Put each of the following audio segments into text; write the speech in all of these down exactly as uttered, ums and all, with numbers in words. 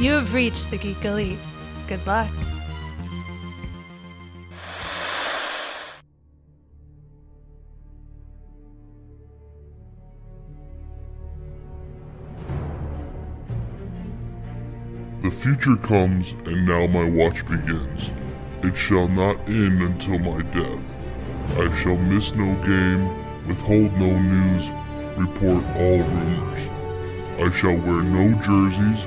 You have reached the Geek Elite. Good luck. The future comes, and now my watch begins. It shall not end until my death. I shall miss no game, withhold no news, report all rumors. I shall wear no jerseys,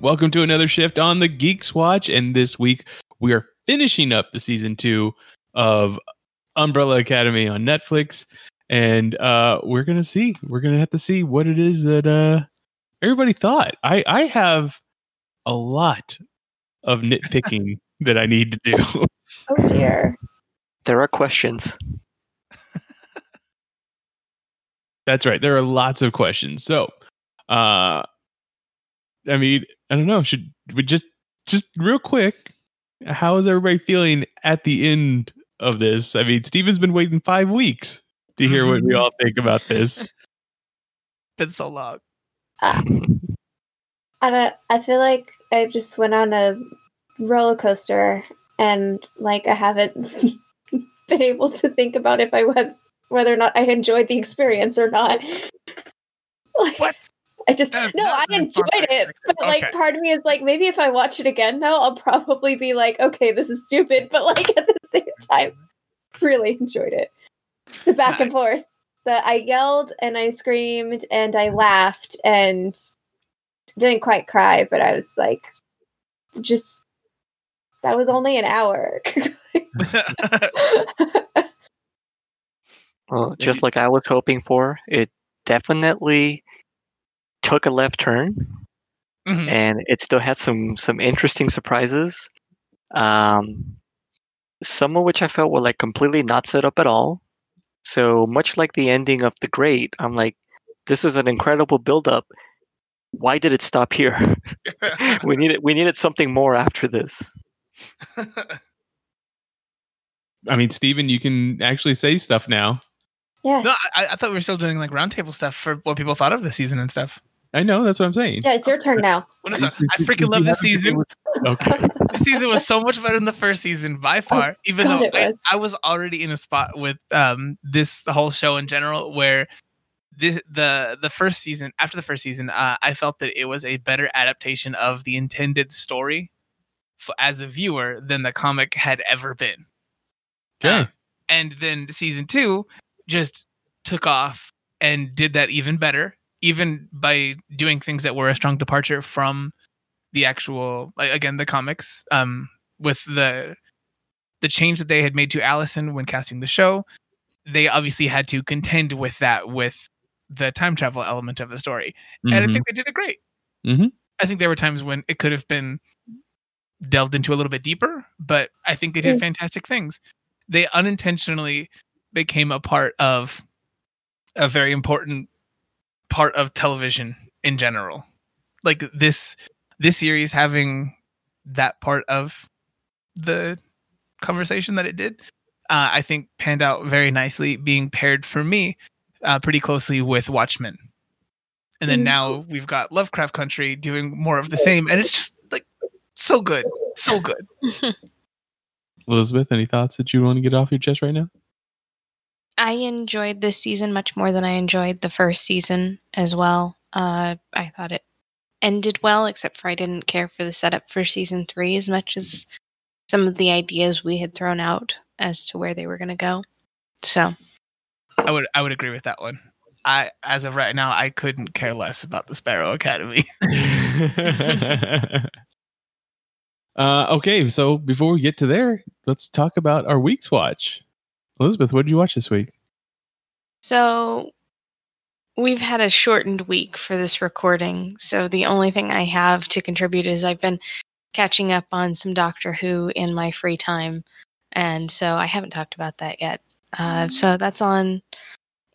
Welcome to another shift on the Geeks Watch, and this week we are finishing up the season two of Umbrella Academy on Netflix. And uh, we're going to see, we're going to have to see what it is that uh, everybody thought. I, I have a lot of nitpicking that I need to do. Oh, dear. There are questions. That's right. There are lots of questions. So, uh, I mean, I don't know. Should we just, just real quick, how is everybody feeling at the end of this? I mean, Steven's been waiting five weeks. To hear what we all think about this. Been so long. Uh, I don't. I feel like I just went on a roller coaster, and like I haven't been able to think about if I had, whether or not I enjoyed the experience or not. Like, what? I just That's no. I enjoyed it, but okay. Like part of me is like, maybe if I watch it again, though, I'll probably be like, okay, this is stupid. But like at the same time, really enjoyed it. The back and forth. The I yelled and I screamed and I laughed and didn't quite cry, but I was like, just that was only an hour. Well, just like I was hoping for, it definitely took a left turn, mm-hmm. and it still had some some interesting surprises. Um, some of which I felt were like completely not set up at all. So much like the ending of The Great, I'm like, this was an incredible build-up. Why did it stop here? we needed we needed something more after this. I mean, Steven, you can actually say stuff now. Yeah. No, I, I thought we were still doing like roundtable stuff for what people thought of the season and stuff. I know, that's what I'm saying. Yeah, it's your turn now. Well, no, I freaking love this season. Okay. This season was so much better than the first season by far, oh, even God, though I was. I was already in a spot with um, this whole show in general where this the the first season, after the first season, uh, I felt that it was a better adaptation of the intended story for, as a viewer than the comic had ever been. Okay. Uh, and then season two just took off and did that even better. Even by doing things that were a strong departure from the actual, like, again, the comics, um, with the the change that they had made to Allison when casting the show, they obviously had to contend with that with the time travel element of the story. Mm-hmm. And I think they did it great. Mm-hmm. I think there were times when it could have been delved into a little bit deeper, but I think they did fantastic things. They unintentionally became a part of a very important part of television in general, like this this series having that part of the conversation that it did, uh, I think panned out very nicely, being paired for me uh, pretty closely with Watchmen, and then now we've got Lovecraft Country doing more of the same, and it's just like so good, so good. Elizabeth, any thoughts that you want to get off your chest right now? I enjoyed this season much more than I enjoyed the first season as well. Uh, I thought it ended well, except for I didn't care for the setup for season three as much as some of the ideas we had thrown out as to where they were going to go. So, I would I would agree with that one. I, as of right now, I couldn't care less about the Sparrow Academy. uh, okay, so before we get to there, let's talk about our week's watch. Elizabeth, what did you watch this week? So We've had a shortened week for this recording, so the only thing I have to contribute is I've been catching up on some Doctor Who in my free time, and so I haven't talked about that yet. Uh, so that's on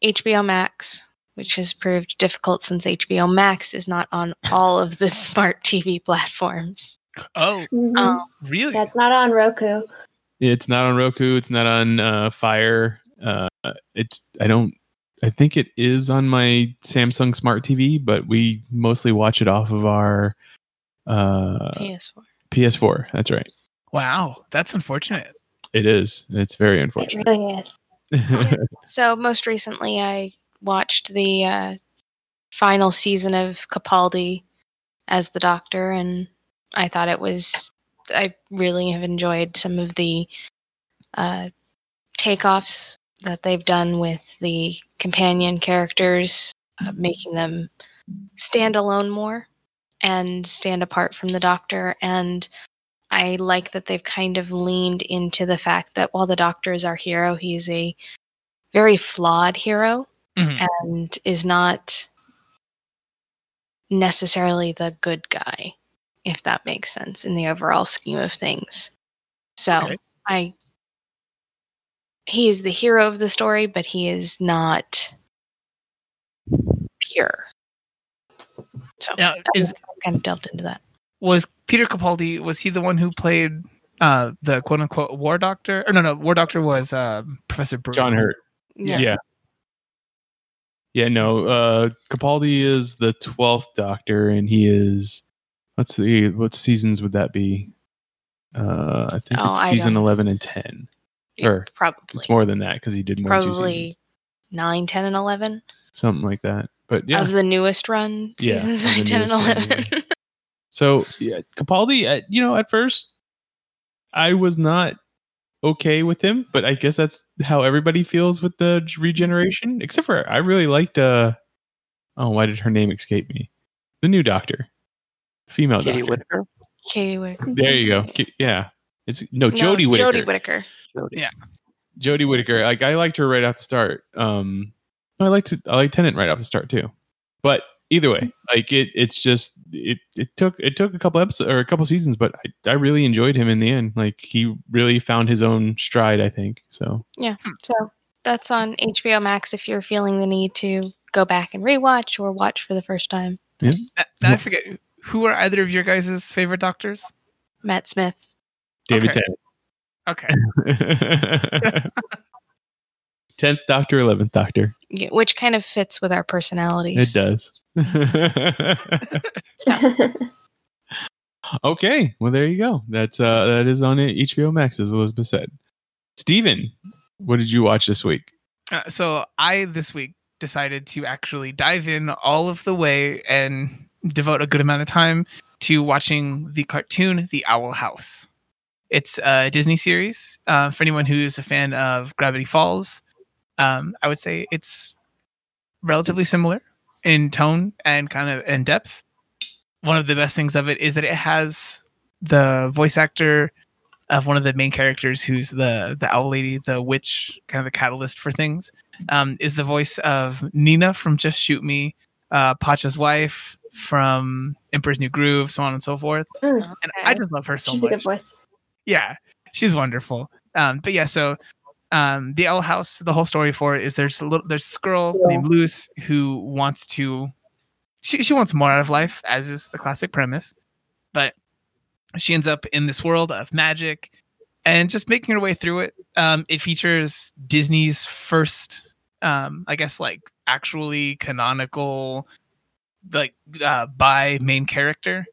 H B O Max, which has proved difficult since H B O Max is not on all of the smart T V platforms. Oh, mm-hmm. um, really? That's not on Roku. It's not on Roku. It's not on uh, Fire. Uh, it's I don't. I think it is on my Samsung Smart T V, but we mostly watch it off of our uh, P S four. P S four. That's right. Wow, that's unfortunate. It is. It's very unfortunate. It really is. So most recently, I watched the uh, final season of Capaldi as the Doctor, and I thought it was. I really have enjoyed some of the uh, takeoffs that they've done with the companion characters, uh, making them stand alone more and stand apart from the Doctor. And I like that they've kind of leaned into the fact that while the Doctor is our hero, he's a very flawed hero mm-hmm. and is not necessarily the good guy, if that makes sense in the overall scheme of things. So okay. I... He is the hero of the story, but he is not pure. So now, is, I kind of delved into that. Was Peter Capaldi, was he the one who played uh, the quote-unquote War Doctor? Or no, no, War Doctor was uh, Professor Brewer. John Hurt. Yeah. Yeah, yeah no, uh, Capaldi is the twelfth Doctor, and he is... Let's see, what seasons would that be? Uh, I think oh, it's season eleven and ten. Or probably it's more than that because he did more probably two seasons. nine, ten, and eleven, something like that. But yeah, of the newest run, seasons yeah, nine, ten, and eleven. Run, yeah. So yeah, Capaldi. At, you know, at first, I was not okay with him, but I guess that's how everybody feels with the regeneration. Except for I really liked. Uh, oh, why did her name escape me? The new Doctor, the female Jodie Doctor. Whittaker. Jodie Whittaker. There you go. Yeah, it's no, no Jodie Whittaker. Jodie Whittaker. Jodie. Yeah, Jodie Whittaker. Like I liked her right off the start. Um, I liked I liked Tennant right off the start too. But either way, like it, it's just it, it took it took a couple episodes or a couple seasons, but I, I really enjoyed him in the end. Like he really found his own stride, I think. So yeah, so that's on H B O Max if you're feeling the need to go back and rewatch or watch for the first time. Yeah. Now, now I forget who are either of your guys' favorite doctors? Matt Smith, David okay. Tennant. Okay. tenth Doctor, eleventh Doctor. Yeah, which kind of fits with our personalities. It does. Okay. Well, there you go. That's uh, that is on H B O Max, as Elizabeth said. Steven, what did you watch this week? Uh, so I, this week, decided to actually dive in all of the way and devote a good amount of time to watching the cartoon The Owl House. It's a Disney series. Uh, for anyone who's a fan of Gravity Falls, um, I would say it's relatively similar in tone and kind of in depth. One of the best things of it is that it has the voice actor of one of the main characters, who's the the owl lady, the witch, kind of the catalyst for things, um, is the voice of Nina from Just Shoot Me, uh, Pacha's wife from Emperor's New Groove, so on and so forth. Mm, okay. And I just love her so She's much. She's a good voice. Yeah, she's wonderful. Um, but yeah, so um, the Owl House, the whole story for it is there's a little there's this girl yeah. named Luz who wants to she she wants more out of life, as is the classic premise. But she ends up in this world of magic and just making her way through it. Um, it features Disney's first, um, I guess, like actually canonical, like uh, bi main character.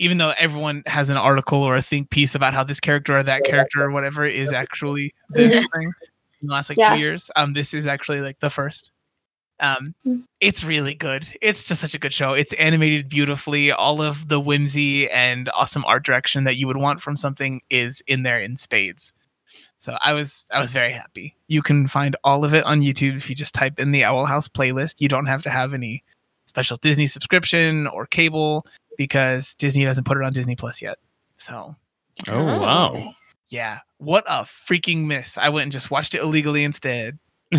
Even though everyone has an article or a think piece about how this character or that character or whatever is actually this thing in the last like yeah. two years, um, this is actually like the first. Um, it's really good. It's just such a good show. It's animated beautifully. All of the whimsy and awesome art direction that you would want from something is in there in spades. So I was I was very happy. You can find all of it on YouTube if you just type in the Owl House playlist. You don't have to have any special Disney subscription or cable, because Disney doesn't put it on Disney Plus yet. So. Oh, wow. Yeah. What a freaking miss. I went and just watched it illegally instead. no,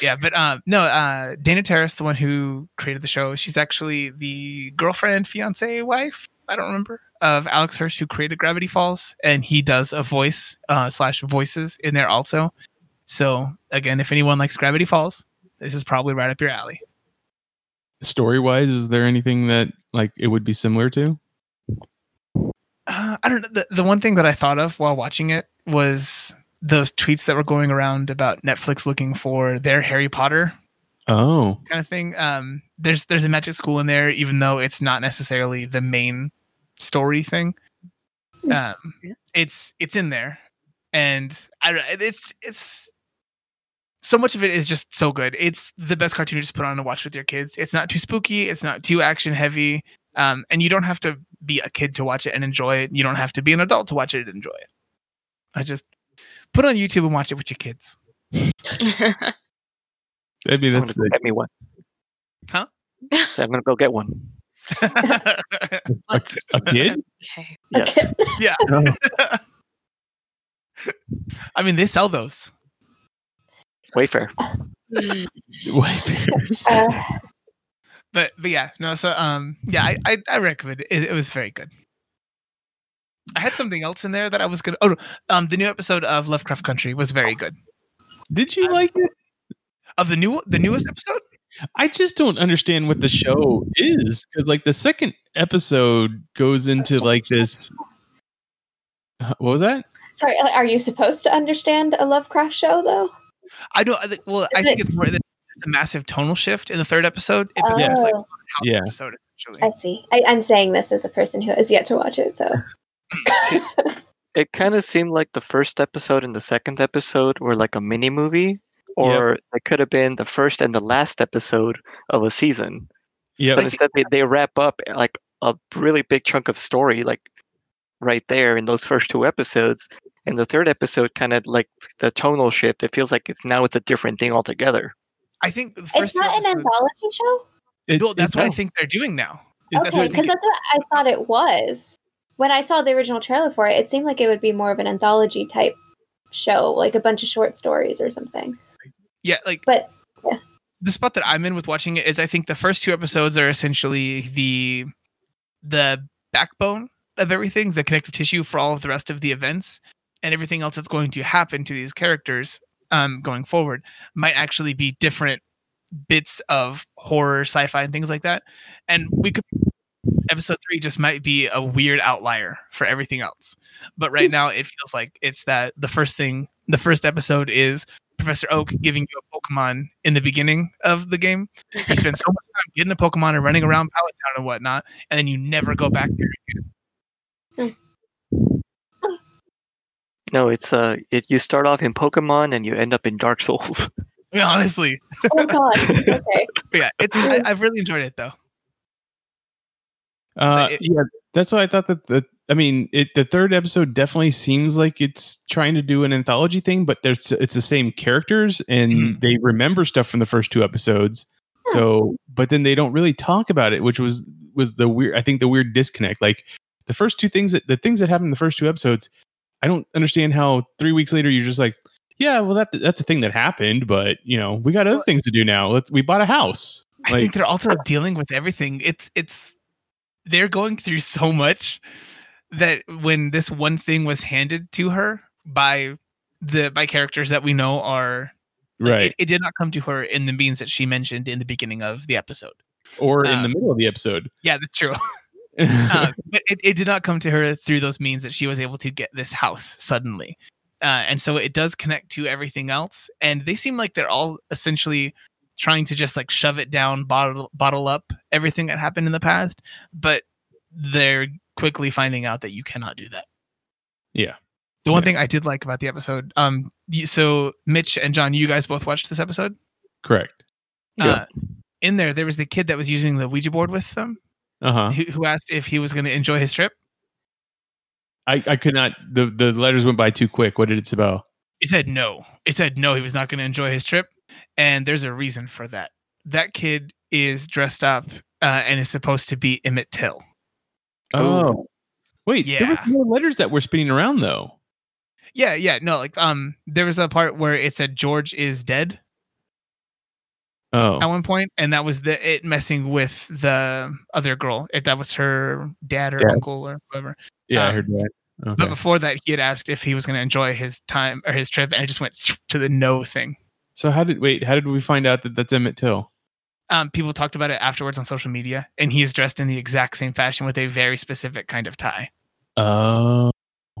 yeah, but um, no, uh, Dana Terrace, the one who created the show, she's actually the girlfriend, fiance, wife, I don't remember, of Alex Hirsch, who created Gravity Falls, and he does a voice uh, slash voices in there also. So again, if anyone likes Gravity Falls, this is probably right up your alley. Story wise, is there anything that like it would be similar to? Uh, I don't know. The, the one thing that I thought of while watching it was those tweets that were going around about Netflix looking for their Harry Potter oh. kind of thing. Um, there's there's a magic school in there, even though it's not necessarily the main story thing. Um, it's it's in there, and I it's it's so much of it is just so good. It's the best cartoon to just put on and watch with your kids. It's not too spooky. It's not too action heavy, um, and you don't have to be a kid to watch it and enjoy it. You don't have to be an adult to watch it and enjoy it. I just put it on YouTube and watch it with your kids. Maybe that's the... Get me one. Huh? So I'm gonna go get one. a, a kid? Okay. Yes. Okay. Yeah. Oh. I mean, they sell those. Wayfair. Wayfair. Uh, but but yeah, no. So um, yeah, I I, I recommend it. it. It was very good. I had something else in there that I was gonna. Oh, um, the new episode of Lovecraft Country was very good. Did you like it? Of the new, the newest episode? I just don't understand what the show is, because like the second episode goes into like this. What was that? Sorry, are you supposed to understand a Lovecraft show though? I don't. I think, well, is I think it... it's more than a massive tonal shift in the third episode. It becomes oh. like a house yeah. episode essentially. I see. I, I'm saying this as a person who has yet to watch it, so. It kind of seemed like the first episode and the second episode were like a mini movie, or yep. it could have been the first and the last episode of a season. Yeah, but instead they, they wrap up like a really big chunk of story like right there in those first two episodes, and the third episode kind of like the tonal shift. It feels like it's now it's a different thing altogether. I think the first it's not episode, an anthology show. It, well, that's what no. I think they're doing now. Okay, because that's what I thought it was. When I saw the original trailer for it, it seemed like it would be more of an anthology type show, like a bunch of short stories or something. Yeah, like but yeah. the spot that I'm in with watching it is I think the first two episodes are essentially the the backbone of everything, the connective tissue for all of the rest of the events, and everything else that's going to happen to these characters um, going forward might actually be different bits of horror, sci-fi, and things like that. And we could. Episode three just might be a weird outlier for everything else. But right now it feels like it's that the first thing, the first episode is Professor Oak giving you a Pokemon in the beginning of the game. You spend so much time getting a Pokemon and running around Pallet Town and whatnot, and then you never go back there again. No, it's uh, it, you start off in Pokemon and you end up in Dark Souls. Honestly. Oh, God. Okay. Yeah, it's, I, I've really enjoyed it, though. Uh, it, yeah, that's why I thought that the I mean, it, the third episode definitely seems like it's trying to do an anthology thing, but there's it's the same characters and mm-hmm. they remember stuff from the first two episodes. Yeah. So, but then they don't really talk about it, which was was the weird. I think the weird disconnect. Like the first two things that the things that happened in the first two episodes, I don't understand how three weeks later you're just like, yeah, well that that's the thing that happened, but you know we got other things to do now. Let's we bought a house. I like, think they're also dealing with everything. It's it's. They're going through so much that when this one thing was handed to her by the by characters that we know are right, it, it did not come to her in the means that she mentioned in the beginning of the episode, or um, in the middle of the episode. Yeah, that's true. uh, but it, it did not come to her through those means that she was able to get this house suddenly, uh, and so it does connect to everything else. And they seem like they're all essentially. Trying to just like shove it down, bottle bottle up everything that happened in the past, but they're quickly finding out that you cannot do that. Yeah. The one yeah. thing I did like about the episode, um, so Mitch and John, you guys both watched this episode? Correct. Uh, yeah. In there, there was the kid that was using the Ouija board with them, uh-huh. who, who asked if he was going to enjoy his trip. I, I could not, the, the letters went by too quick. What did it say about? It said no. It said no, he was not going to enjoy his trip. And there's a reason for that. That kid is dressed up uh, and is supposed to be Emmett Till. Oh, Ooh. wait. Yeah. There were more letters that were spinning around, though. Yeah, yeah, no, like um, there was a part where it said George is dead. Oh, at one point, and that was the it messing with the other girl. If that was her dad or dad. uncle or whoever. Yeah, um, her dad. Okay. But before that, he had asked if he was going to enjoy his time or his trip, and it just went to the no thing. So how did wait? How did we find out that that's Emmett Till? Um, people talked about it afterwards on social media, and he is dressed in the exact same fashion with a very specific kind of tie. Oh,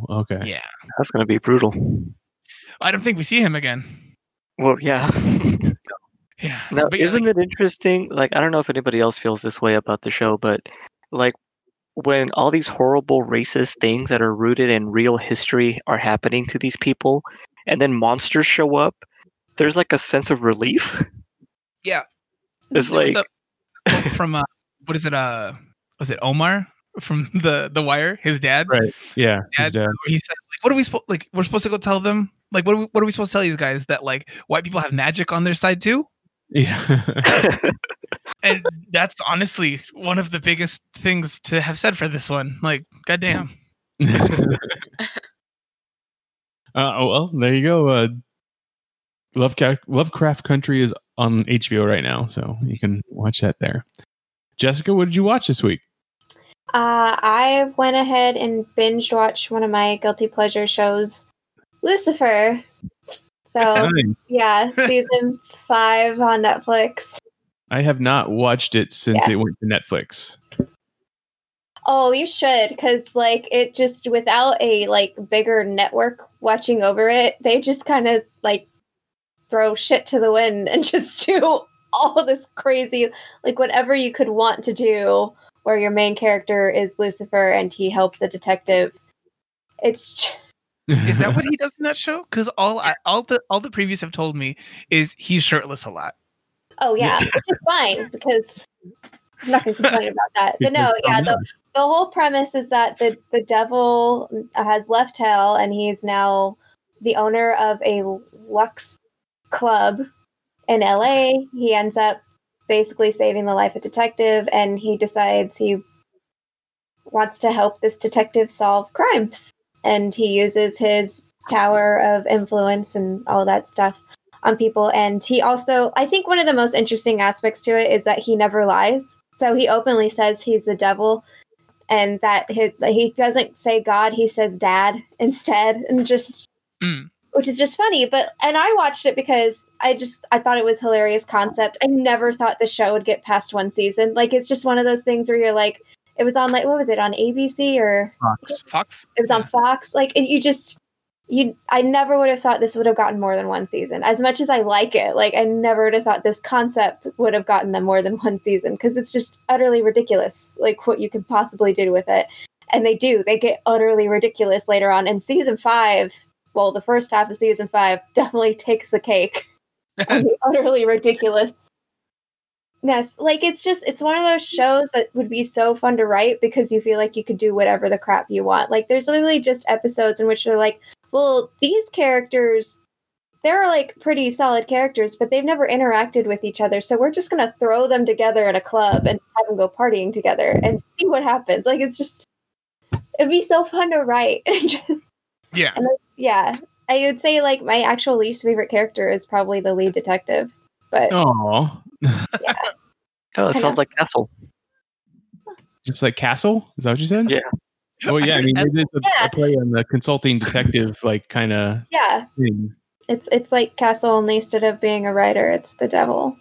okay. Yeah, that's going to be brutal. I don't think we see him again. Well, yeah. Yeah. Now, but isn't yeah, like, it interesting? Like, I don't know if anybody else feels this way about the show, but like when all these horrible racist things that are rooted in real history are happening to these people, and then monsters show up, there's like a sense of relief. Yeah. It's there like was from uh, what is it? Uh, was it Omar from the the Wire? His dad, right? Yeah. His dad, his dad. He says, like, "What are we supposed like? We're supposed to go tell them like what? Are we, what are we supposed to tell these guys that like white people have magic on their side too?" Yeah. And that's honestly one of the biggest things to have said for this one. Like, goddamn. uh, well, there you go. Uh, Lovecraft, Lovecraft Country is on H B O right now, so you can watch that there. Jessica, what did you watch this week? Uh, I went ahead and binge watched one of my guilty pleasure shows, Lucifer. So, yeah, season five on Netflix. I have not watched it since yeah. it went to Netflix. Oh, you should, because, like, it just, without a, like, bigger network watching over it, they just kind of, like, throw shit to the wind and just do all this crazy, like, whatever you could want to do, where your main character is Lucifer and he helps a detective. It's just... Is that what he does in that show? Because all I, all the all the previews have told me is he's shirtless a lot. Oh yeah, which is fine because I'm not going to complain about that. But no, yeah, the, the whole premise is that the the devil has left hell and he is now the owner of a Lux club in L A. He ends up basically saving the life of a detective, and he decides he wants to help this detective solve crimes. And he uses his power of influence and all that stuff on people. And he also, I think one of the most interesting aspects to it is that he never lies. So he openly says he's the devil and that his, he doesn't say God, he says dad instead. And just, mm. which is just funny. But, and I watched it because I just, I thought it was a hilarious concept. I never thought the show would get past one season. Like, it's just one of those things where you're like, it was on, like, what was it, on A B C or... Fox. Fox? It was on Fox. Like, it, you just... you. I never would have thought this would have gotten more than one season. As much as I like it, like, I never would have thought this concept would have gotten them more than one season, because it's just utterly ridiculous, like, what you could possibly do with it. And they do. They get utterly ridiculous later on. And season five, well, the first half of season five definitely takes the cake. I mean, utterly ridiculous. Yes, like it's just it's one of those shows that would be so fun to write because you feel like you could do whatever the crap you want. Like there's literally just episodes in which they're like, well, these characters, they're like pretty solid characters, but they've never interacted with each other. So we're just going to throw them together at a club and have them go partying together and see what happens. Like it's just it'd be so fun to write. Yeah. And like, yeah. I would say like my actual least favorite character is probably the lead detective. But oh, yeah. Oh, it sounds like Castle. Just like Castle? Is that what you said? Yeah. Oh yeah, I mean, it is a, yeah. a play on the consulting detective, like kind of. Yeah. Thing. It's it's like Castle, only instead of being a writer, it's the devil.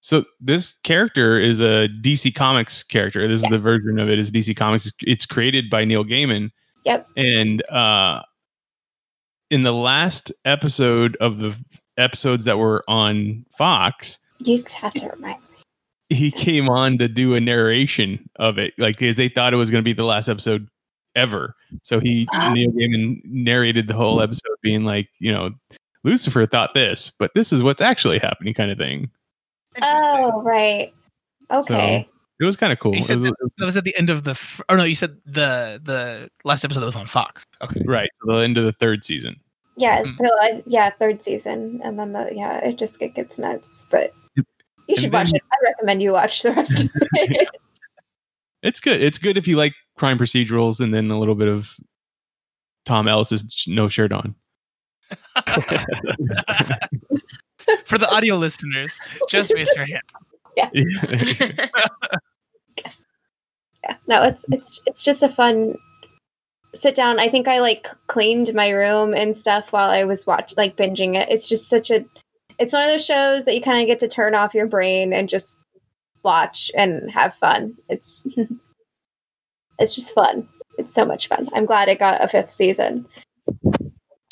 So this character is a D C Comics character. This yeah. is the version of it is D C Comics. It's created by Neil Gaiman. Yep. And uh, in the last episode of the. episodes that were on Fox, you have to remind me, he came on to do a narration of it, like because they thought it was going to be the last episode ever. So he uh-huh. Neil Gaiman narrated the whole episode, being like, you know, Lucifer thought this, but this is what's actually happening, kind of thing. Oh, right. Okay. So it was kind of cool. It was, that, was, that was at the end of the. F- oh no, you said the the last episode that was on Fox. Okay, right. So the end of the third season. Yeah, so uh, yeah, third season, and then the yeah, it just it gets nuts. But you should watch it. I recommend you watch the rest of it. Yeah. It's good. It's good if you like crime procedurals and then a little bit of Tom Ellis's no shirt on. For the audio listeners, just raise your hand. Yeah. Yeah. No, it's it's it's just a fun sit down. I think I like cleaned my room and stuff while I was watching, like binging it. It's just such a. It's one of those shows that you kind of get to turn off your brain and just watch and have fun. It's it's just fun. It's so much fun. I'm glad it got a fifth season.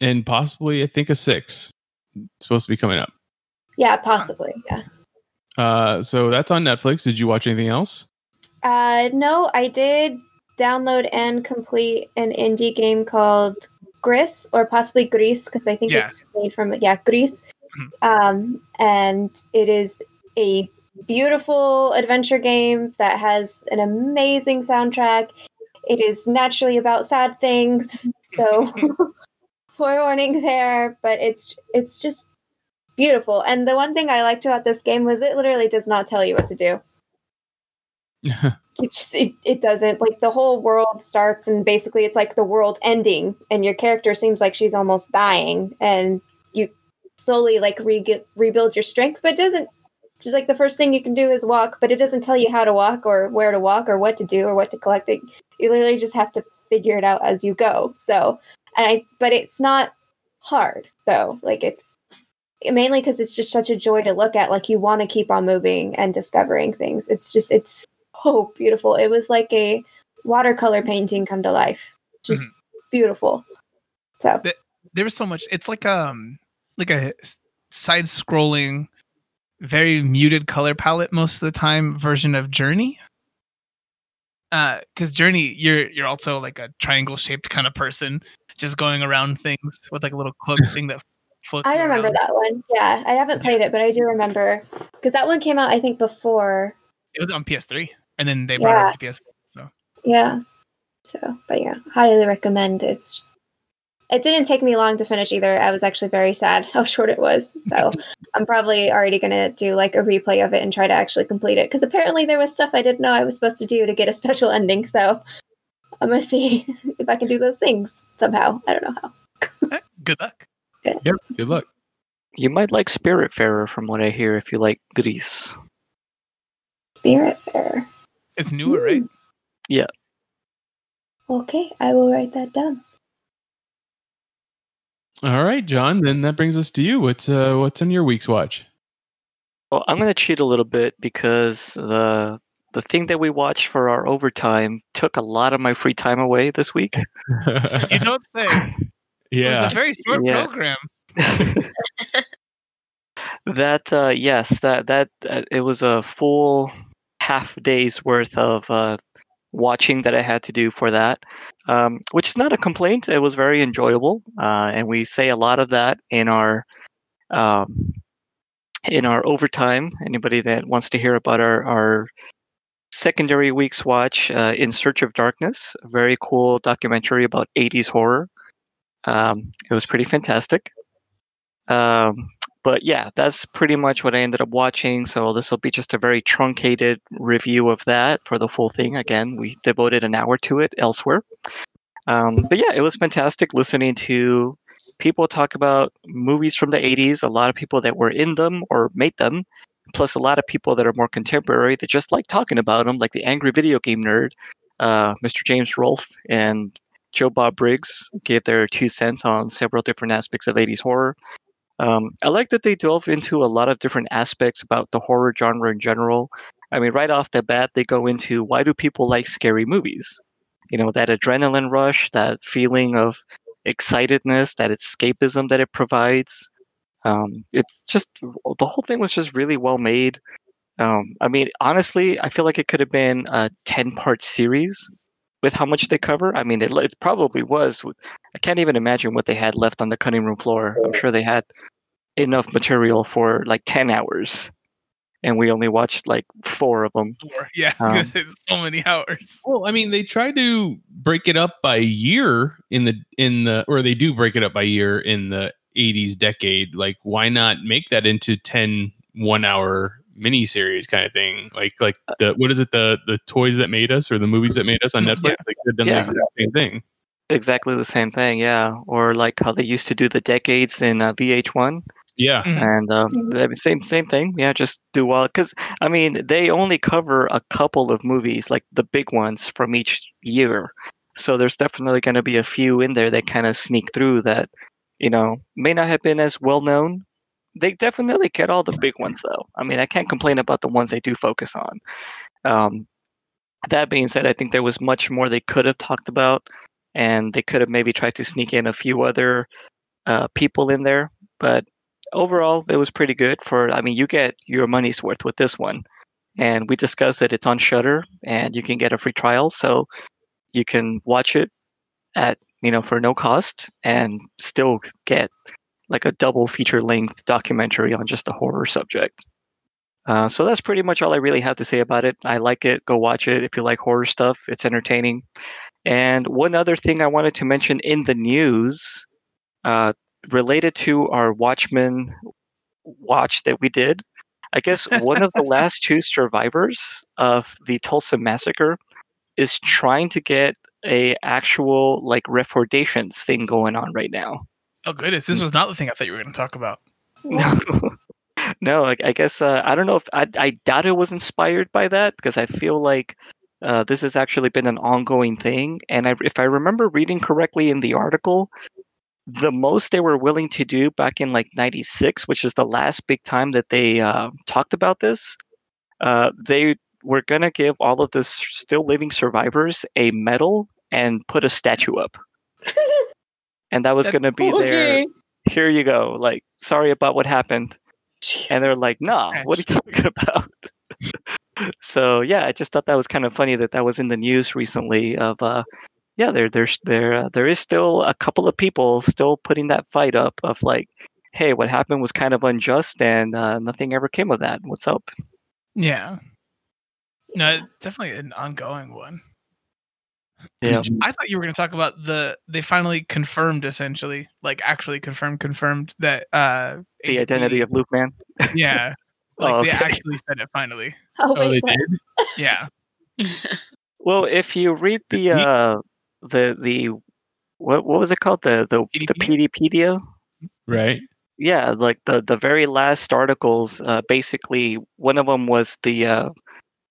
And possibly, I think, a sixth. It's supposed to be coming up. Yeah, possibly. Yeah. Uh, so that's on Netflix. Did you watch anything else? Uh, no, I did download and complete an indie game called Grís, or possibly Grís, because I think yeah. it's made from, yeah, Grís. Mm-hmm. Um, and it is a beautiful adventure game that has an amazing soundtrack. It is naturally about sad things, so forewarning there, but it's it's just beautiful. And the one thing I liked about this game was it literally does not tell you what to do. It just it, it doesn't. Like, the whole world starts, and basically it's like the world ending, and your character seems like she's almost dying, and you slowly like re- rebuild your strength, but it doesn't. Just like the first thing you can do is walk, but it doesn't tell you how to walk or where to walk or what to do or what to collect. It, you literally just have to figure it out as you go. So, and I, but it's not hard though. Like it's mainly because it's just such a joy to look at. Like you want to keep on moving and discovering things. It's just, it's so beautiful. It was like a watercolor painting come to life. Just mm-hmm. beautiful. So there was so much. It's like um like a side scrolling. Very muted color palette most of the time version of Journey. Uh, because Journey, you're you're also like a triangle shaped kind of person, just going around things with like a little cloak thing that floats. I remember around. That one. Yeah, I haven't played it, but I do remember because that one came out I think before. It was on P S three, and then they brought yeah. it to P S four. So yeah, so but yeah, highly recommend. It's just, it didn't take me long to finish either. I was actually very sad how short it was. So I'm probably already going to do like a replay of it and try to actually complete it. Because apparently there was stuff I didn't know I was supposed to do to get a special ending. So I'm going to see if I can do those things somehow. I don't know how. Good luck. Yeah. Yep, good luck. You might like Spiritfarer from what I hear if you like Grís. Spiritfarer. It's newer, mm. right? Yeah. Okay, I will write that down. All right, John, then that brings us to you. What's uh, what's in your week's watch? Well, I'm going to cheat a little bit because the the thing that we watched for our overtime took a lot of my free time away this week. You don't say. Yeah. It was a very short yeah. program. that, uh, yes, that, that uh, it was a full half day's worth of uh, watching that I had to do for that. Um, which is not a complaint. It was very enjoyable, uh, and we say a lot of that in our um, in our overtime. Anybody that wants to hear about our, our secondary week's watch, uh, In Search of Darkness, a very cool documentary about eighties horror. Um, it was pretty fantastic. Um, but yeah, that's pretty much what I ended up watching. So this will be just a very truncated review of that for the full thing. Again, we devoted an hour to it elsewhere. Um, but yeah, it was fantastic listening to people talk about movies from the eighties, a lot of people that were in them or made them, plus a lot of people that are more contemporary that just like talking about them, like the Angry Video Game Nerd, uh, Mister James Rolfe and Joe Bob Briggs gave their two cents on several different aspects of eighties horror. Um, I like that they delve into a lot of different aspects about the horror genre in general. I mean, right off the bat, they go into why do people like scary movies? You know, that adrenaline rush, that feeling of excitedness, that escapism that it provides. Um, it's just, the whole thing was just really well made. Um, I mean, honestly, I feel like it could have been a ten-part series with how much they cover. I mean, it, it probably was. I can't even imagine what they had left on the cutting room floor. I'm sure they had enough material for like ten hours. And we only watched like four of them. Yeah, because um, it's so many hours. Well, I mean, they try to break it up by year in the, in the, or they do break it up by year in the eighties decade. Like, why not make that into ten one-hour miniseries kind of thing? Like, like the, what is it? The, the Toys That Made Us or The Movies That Made Us on Netflix? Yeah. Like, they've done yeah. like the same thing. Exactly the same thing, yeah. Or like how they used to do the decades in uh, V H one. Yeah. And um, mm-hmm. same same thing. Yeah, just do well. Because, I mean, they only cover a couple of movies, like the big ones from each year. So there's definitely going to be a few in there that kind of sneak through that, you know, may not have been as well known. They definitely get all the big ones, though. I mean, I can't complain about the ones they do focus on. Um, that being said, I think there was much more they could have talked about. And they could have maybe tried to sneak in a few other uh, people in there. But overall, it was pretty good. For I mean, you get your money's worth with this one. And we discussed that it's on Shudder, and you can get a free trial. So you can watch it at, you know, for no cost and still get like a double feature length documentary on just the horror subject. Uh, so that's pretty much all I really have to say about it. I like it. Go watch it. If you like horror stuff, it's entertaining. And one other thing I wanted to mention in the news uh, related to our Watchmen watch that we did, I guess one of the last two survivors of the Tulsa massacre is trying to get a actual like refordations thing going on right now. Oh, goodness. This was not the thing I thought you were going to talk about. No, no I, I guess uh, I don't know if I, I doubt it was inspired by that, because I feel like Uh, this has actually been an ongoing thing. And I, if I remember reading correctly in the article, the most they were willing to do back in like ninety-six, which is the last big time that they uh, talked about this, uh, they were going to give all of the still living survivors a medal and put a statue up. And that was going to be okay. There. Here you go. Like, sorry about what happened. Jesus. And they're like, nah, what are you talking about? So yeah, I just thought that was kind of funny that that was in the news recently. Of uh, yeah, there there's there uh, there is still a couple of people still putting that fight up of like, hey, what happened was kind of unjust, and uh, nothing ever came of that. What's up? Yeah, no, definitely an ongoing one. Yeah, I thought you were going to talk about the they finally confirmed, essentially, like actually confirmed confirmed that uh, the identity of Luke Man. Yeah. Like, oh, okay. They actually said it finally. Oh, oh wait, they what? Did? Yeah. Well, if you read the uh, the the what what was it called the the the P D pedia, right? Yeah, like the, the very last articles. Uh, basically, one of them was the uh,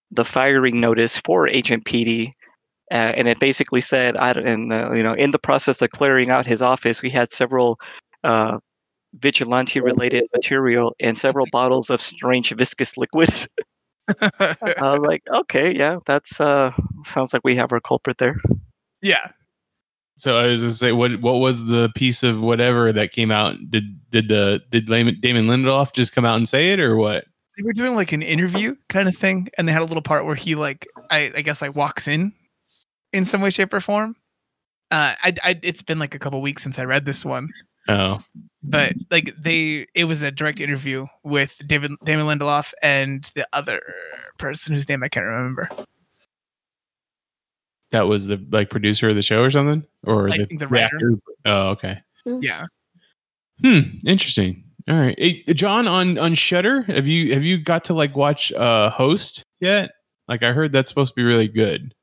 the firing notice for Agent P D, uh, and it basically said, I don't, and uh, you know, in the process of clearing out his office, we had several. Uh, vigilante-related material and several bottles of strange viscous liquid. I'm like, okay, yeah, that's uh, sounds like we have our culprit there. Yeah. So I was gonna say, what what was the piece of whatever that came out? Did did the did Damon Lindelof just come out and say it, or what? They were doing like an interview kind of thing, and they had a little part where he like, I, I guess, like walks in, in some way, shape, or form. Uh, I, I it's been like a couple weeks since I read this one. Oh. But like they, it was a direct interview with David Damon Lindelof and the other person whose name I can't remember. That was the like producer of the show or something, or I the, think the writer. Actor? Oh, okay. Yeah. Hmm. Interesting. All right, hey, John, on on Shudder, have you have you got to like watch uh, Host yet? Like I heard that's supposed to be really good.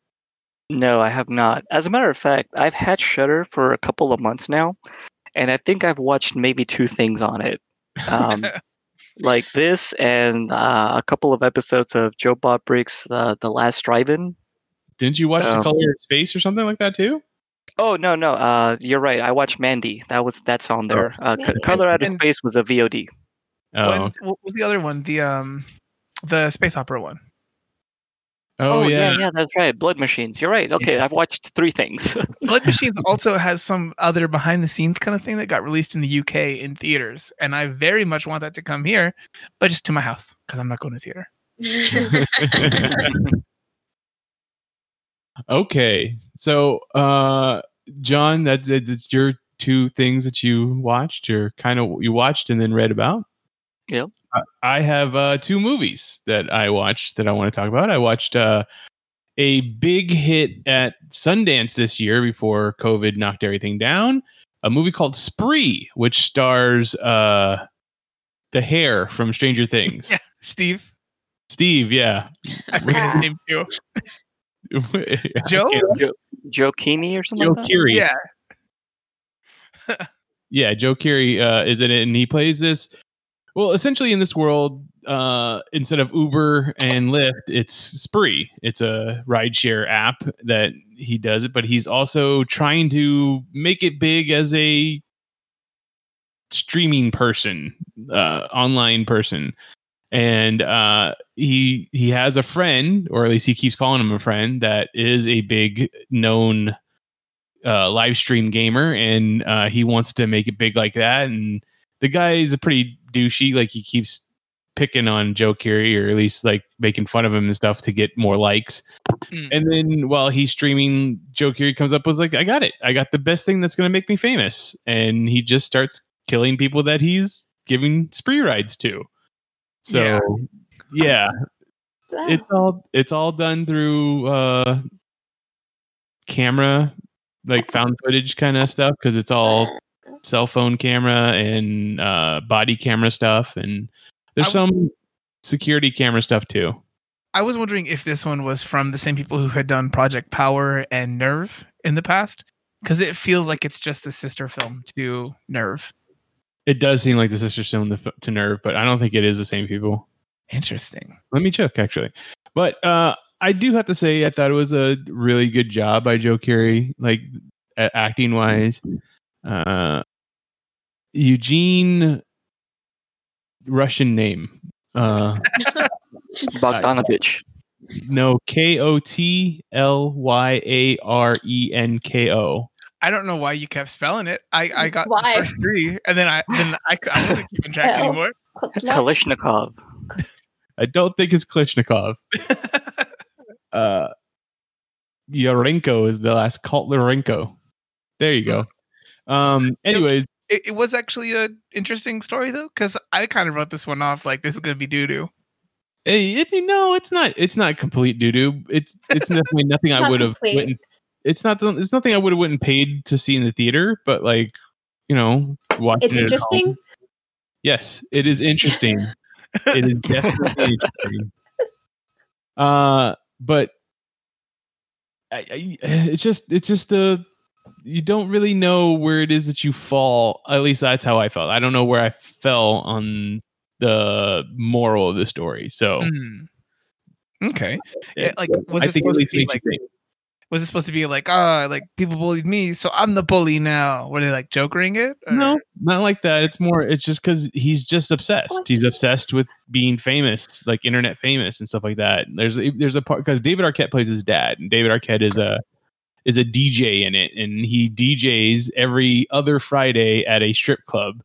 No, I have not. As a matter of fact, I've had Shudder for a couple of months now. And I think I've watched maybe two things on it, um, like this and uh, a couple of episodes of Joe Bob Briggs' uh, The Last Drive-In. Didn't you watch um, The Color of Space or something like that too? Oh no, no, uh, you're right. I watched Mandy. That was that's on there. Oh. Uh, C- Color Out of Space was a V O D. Oh, when, what was the other one? The um, the space opera one. Oh, oh yeah. yeah, yeah, that's right. Blood Machines. You're right. Okay, yeah. I've watched three things. Blood Machines also has some other behind-the-scenes kind of thing that got released in the U K in theaters, and I very much want that to come here, but just to my house because I'm not going to theater. Okay, so uh, John, that's it's your two things that you watched, or kind of you watched and then read about. Yeah. I have uh, two movies that I watched that I want to talk about. I watched uh, a big hit at Sundance this year before COVID knocked everything down. A movie called Spree, which stars uh, the hair from Stranger Things. Yeah, Steve. Steve, yeah. I forget his name too. Joe? Joe? Joe Keery or something. Joe like Keery. Yeah. Yeah, Joe Keery uh, is in it, and he plays this. Well, essentially, in this world, uh, instead of Uber and Lyft, it's Spree. It's a rideshare app that he does it, but he's also trying to make it big as a streaming person, uh, online person. And uh, he he has a friend, or at least he keeps calling him a friend, that is a big known uh, live stream gamer, and uh, he wants to make it big like that. And the guy is a pretty douchey, like he keeps picking on Joe Keery, or at least like making fun of him and stuff to get more likes. Mm. And then while he's streaming, Joe Keery comes up with like, I got it. I got the best thing that's going to make me famous. And he just starts killing people that he's giving spree rides to. So yeah, yeah it's all it's all done through uh, camera, like found footage kind of stuff, because it's all cell phone camera and uh, body camera stuff, and there's was, some security camera stuff too. I was wondering if this one was from the same people who had done Project Power and Nerve in the past, because it feels like it's just the sister film to Nerve. It does seem like the sister film to Nerve, but I don't think it is the same people. Interesting. Let me check, actually. But uh, I do have to say, I thought it was a really good job by Joe Keery, like acting wise. Uh, Eugene, Russian name. Uh, Bogdanovich. Uh, no, K O T L Y A R E N K O. I don't know why you kept spelling it. I, I got why? the first three, and then I then I, I wasn't keeping track anymore. Kalishnikov. I don't think it's Kalishnikov. uh, Yarenko is the last. Kotlarenko. There you go. Um. Anyways, it, it was actually an interesting story though, because I kind of wrote this one off like this is gonna be doo doo. Hey, no, it's not. It's not complete doo doo. It's it's definitely nothing I would have. It's not. It's nothing I would have wouldn't paid to see in the theater, but like, you know, watching it's it interesting. At home, yes, it is interesting. It is definitely interesting. Uh, but I, I, it's just, it's just a. You don't really know where it is that you fall. At least that's how I felt. I don't know where I fell on the moral of the story. So, mm. okay, yeah, like, was I it think supposed it to be like? Was it supposed to be like, ah, oh, like people bullied me, so I'm the bully now? Were they like jokering it? Or? No, not like that. It's more, it's just because he's just obsessed. He's obsessed with being famous, like internet famous and stuff like that. There's there's a part because David Arquette plays his dad, and David Arquette is a is a D J in it, and he D Js every other Friday at a strip club.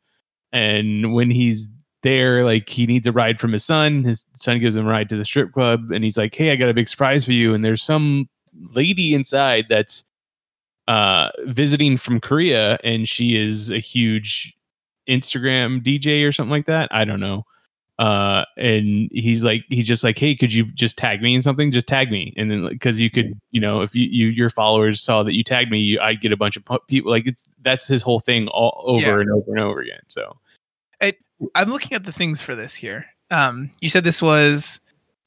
And when he's there, like he needs a ride from his son. His son gives him a ride to the strip club, and he's like, "Hey, I got a big surprise for you." And there's some lady inside that's uh visiting from Korea, and she is a huge Instagram D J or something like that. I don't know. Uh and he's like he's just like, "Hey, could you just tag me in something? Just tag me." And then because like, you could, you know, if you, you your followers saw that you tagged me, you, I'd get a bunch of people. Like it's that's his whole thing all over yeah. and over and over again. So it, I'm looking at the things for this here. Um you said this was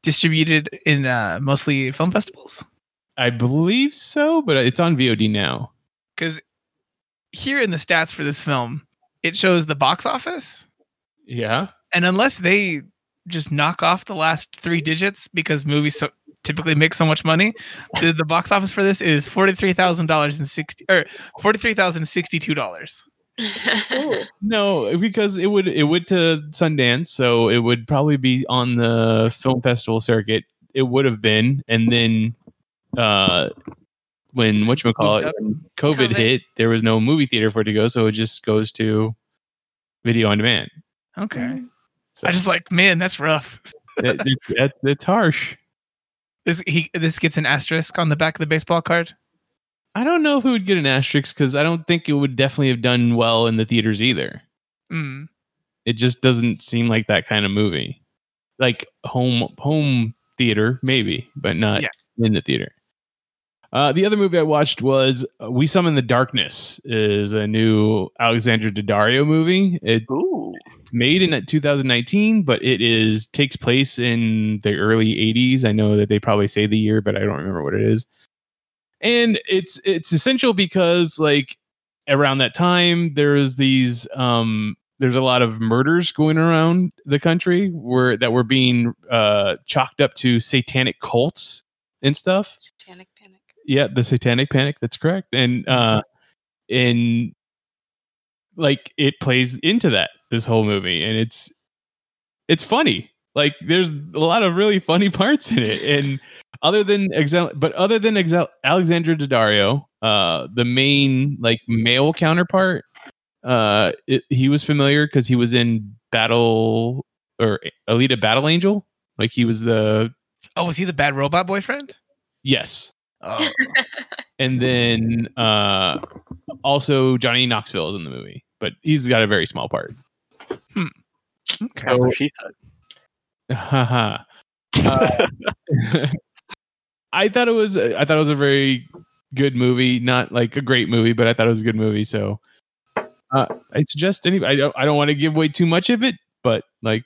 distributed in uh mostly film festivals? I believe so, but it's on V O D now. Because here in the stats for this film, it shows the box office. Yeah. And unless they just knock off the last three digits, because movies so typically make so much money, the, the box office for this is forty-three thousand dollars and sixty or forty-three thousand sixty-two dollars. No, because it would it went to Sundance, so it would probably be on the film festival circuit. It would have been, and then. Uh, when whatchamacallit, COVID, COVID hit, there was no movie theater for it to go, so it just goes to video on demand. Okay. So. I just like, man, that's rough. it, it, it, it's harsh. This he this gets an asterisk on the back of the baseball card? I don't know if it would get an asterisk, because I don't think it would definitely have done well in the theaters either. Mm. It just doesn't seem like that kind of movie. Like home home theater, maybe, but not yeah. in the theater. Uh, the other movie I watched was uh, We Summon the Darkness, is a new Alexander Daddario movie. It, it's made in two thousand nineteen, but it is takes place in the early eighties. I know that they probably say the year, but I don't remember what it is. And it's it's essential because, like, around that time, there's these um, there's a lot of murders going around the country where that were being uh, chalked up to satanic cults and stuff. Satanic panic. Yeah, the satanic panic. That's correct. And uh, and like it plays into that this whole movie, and it's it's funny. Like, there's a lot of really funny parts in it, and other than Exa- but other than Exa- Alexandra Daddario, uh, the main like male counterpart, uh, it, he was familiar because he was in Battle or Alita: Battle Angel. Like, he was the oh, was he the bad robot boyfriend? Yes. Oh. And then uh, also Johnny Knoxville is in the movie, but he's got a very small part. Hmm. So, haha. uh, I thought it was I thought it was a very good movie, not like a great movie, but I thought it was a good movie. So uh, I suggest any. I don't I don't want to give away too much of it, but like,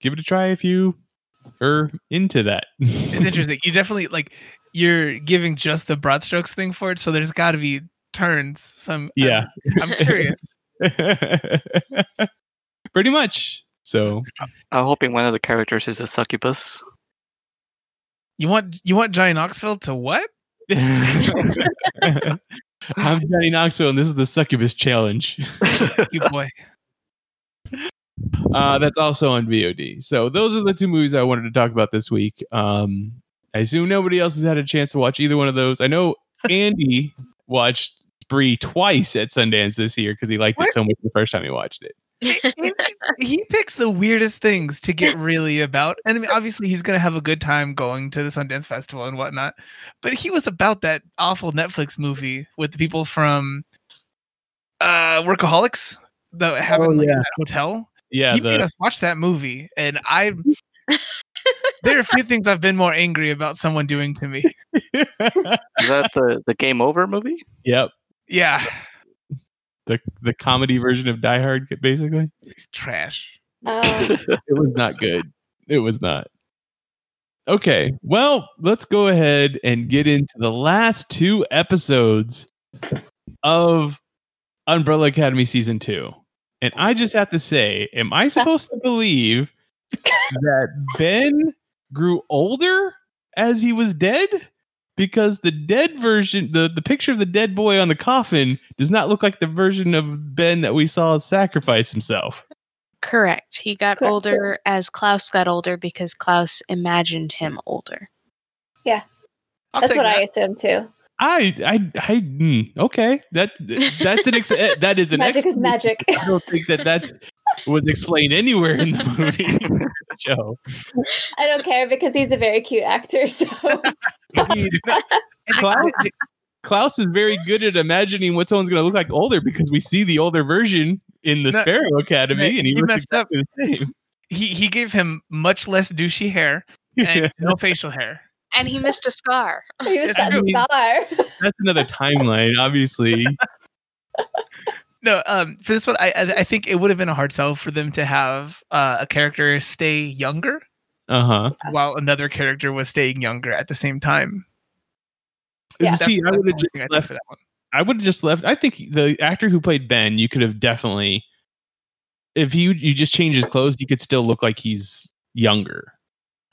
give it a try if you are into that. It's interesting. You definitely like you're giving just the broad strokes thing for it, so there's got to be turns. Some yeah, I'm, I'm curious. Pretty much. So I'm hoping one of the characters is a succubus. You want you want Johnny Knoxville to what? I'm Johnny Knoxville, and this is the succubus challenge. Good boy. Uh, that's also on V O D. So those are the two movies I wanted to talk about this week. Um, I assume nobody else has had a chance to watch either one of those. I know Andy watched Spree twice at Sundance this year because he liked what? it so much the first time he watched it. he, he picks the weirdest things to get really about, and I mean, obviously he's gonna have a good time going to the Sundance Festival and whatnot, but he was about that awful Netflix movie with the people from uh Workaholics that have oh, like, yeah. that hotel. Yeah, he the... made us watch that movie, and I there are a few things I've been more angry about someone doing to me. Is that the, the Game Over movie? Yep. Yeah. The the comedy version of Die Hard, basically. It's trash. Oh. It was not good. It was not. Okay, well, let's go ahead and get into the last two episodes of Umbrella Academy Season two. And I just have to say, am I supposed to believe that Ben grew older as he was dead? Because the dead version, the, the picture of the dead boy on the coffin does not look like the version of Ben that we saw sacrifice himself. Correct. He got Correct. older as Klaus got older because Klaus imagined him older. Yeah. I'll that's what that. I assumed too. I, I, I, mm, okay. That, that's an, ex- that is an, magic ex- is magic. I don't think that that's, was explained anywhere in the movie. Joe. I don't care because he's a very cute actor. So Klaus, Klaus is very good at imagining what someone's going to look like older because we see the older version in the no, Sparrow Academy, man, and he, he messed up. The same. He he gave him much less douchey hair and no facial hair, and he missed a scar. He missed that scar. That's another timeline, obviously. No, um, for this one, I I think it would have been a hard sell for them to have uh, a character stay younger, uh-huh, while another character was staying younger at the same time. Yeah. See, I would have just I left for that one. I would have just left. I think the actor who played Ben, you could have definitely, if you you just change his clothes, he could still look like he's younger.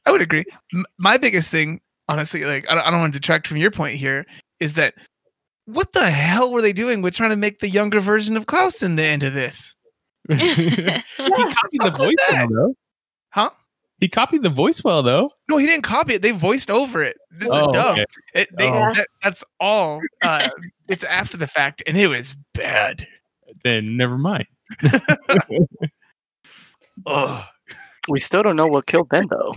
I would agree. M- my biggest thing, honestly, like I don't, I don't want to detract from your point here, is that. What the hell were they doing with trying to make the younger version of Klaus in the end of this? He copied the voice well, though. Huh? He copied the voice well, though. No, he didn't copy it. They voiced over it. This oh, is dumb. Okay. It, they, oh. that, that's all. Uh, it's after the fact, and it was bad. Then never mind. oh. We still don't know what killed Ben, though.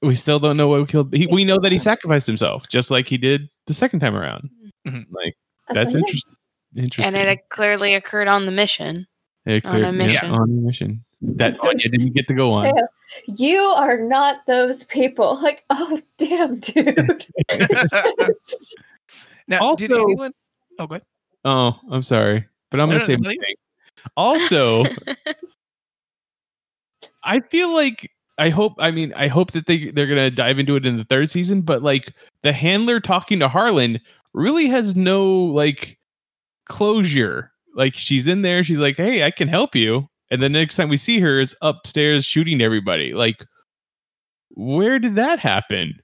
We still don't know what killed. He, we know that he sacrificed himself, just like he did the second time around. Like that's, that's interesting. interesting. And it clearly occurred on the mission. It occurred, on a mission. Yeah, on a mission that Vanya didn't get to go on. You are not those people. Like, oh damn, dude. Now, also, did anyone? Oh, go ahead. Oh, I'm sorry, but I'm no, gonna no, say. No, also, I feel like. I hope, I mean, I hope that they, they're going to dive into it in the third season, but like the handler talking to Harlan really has no like closure. Like she's in there, she's like, hey, I can help you. And the next time we see her is upstairs shooting everybody. Like, where did that happen?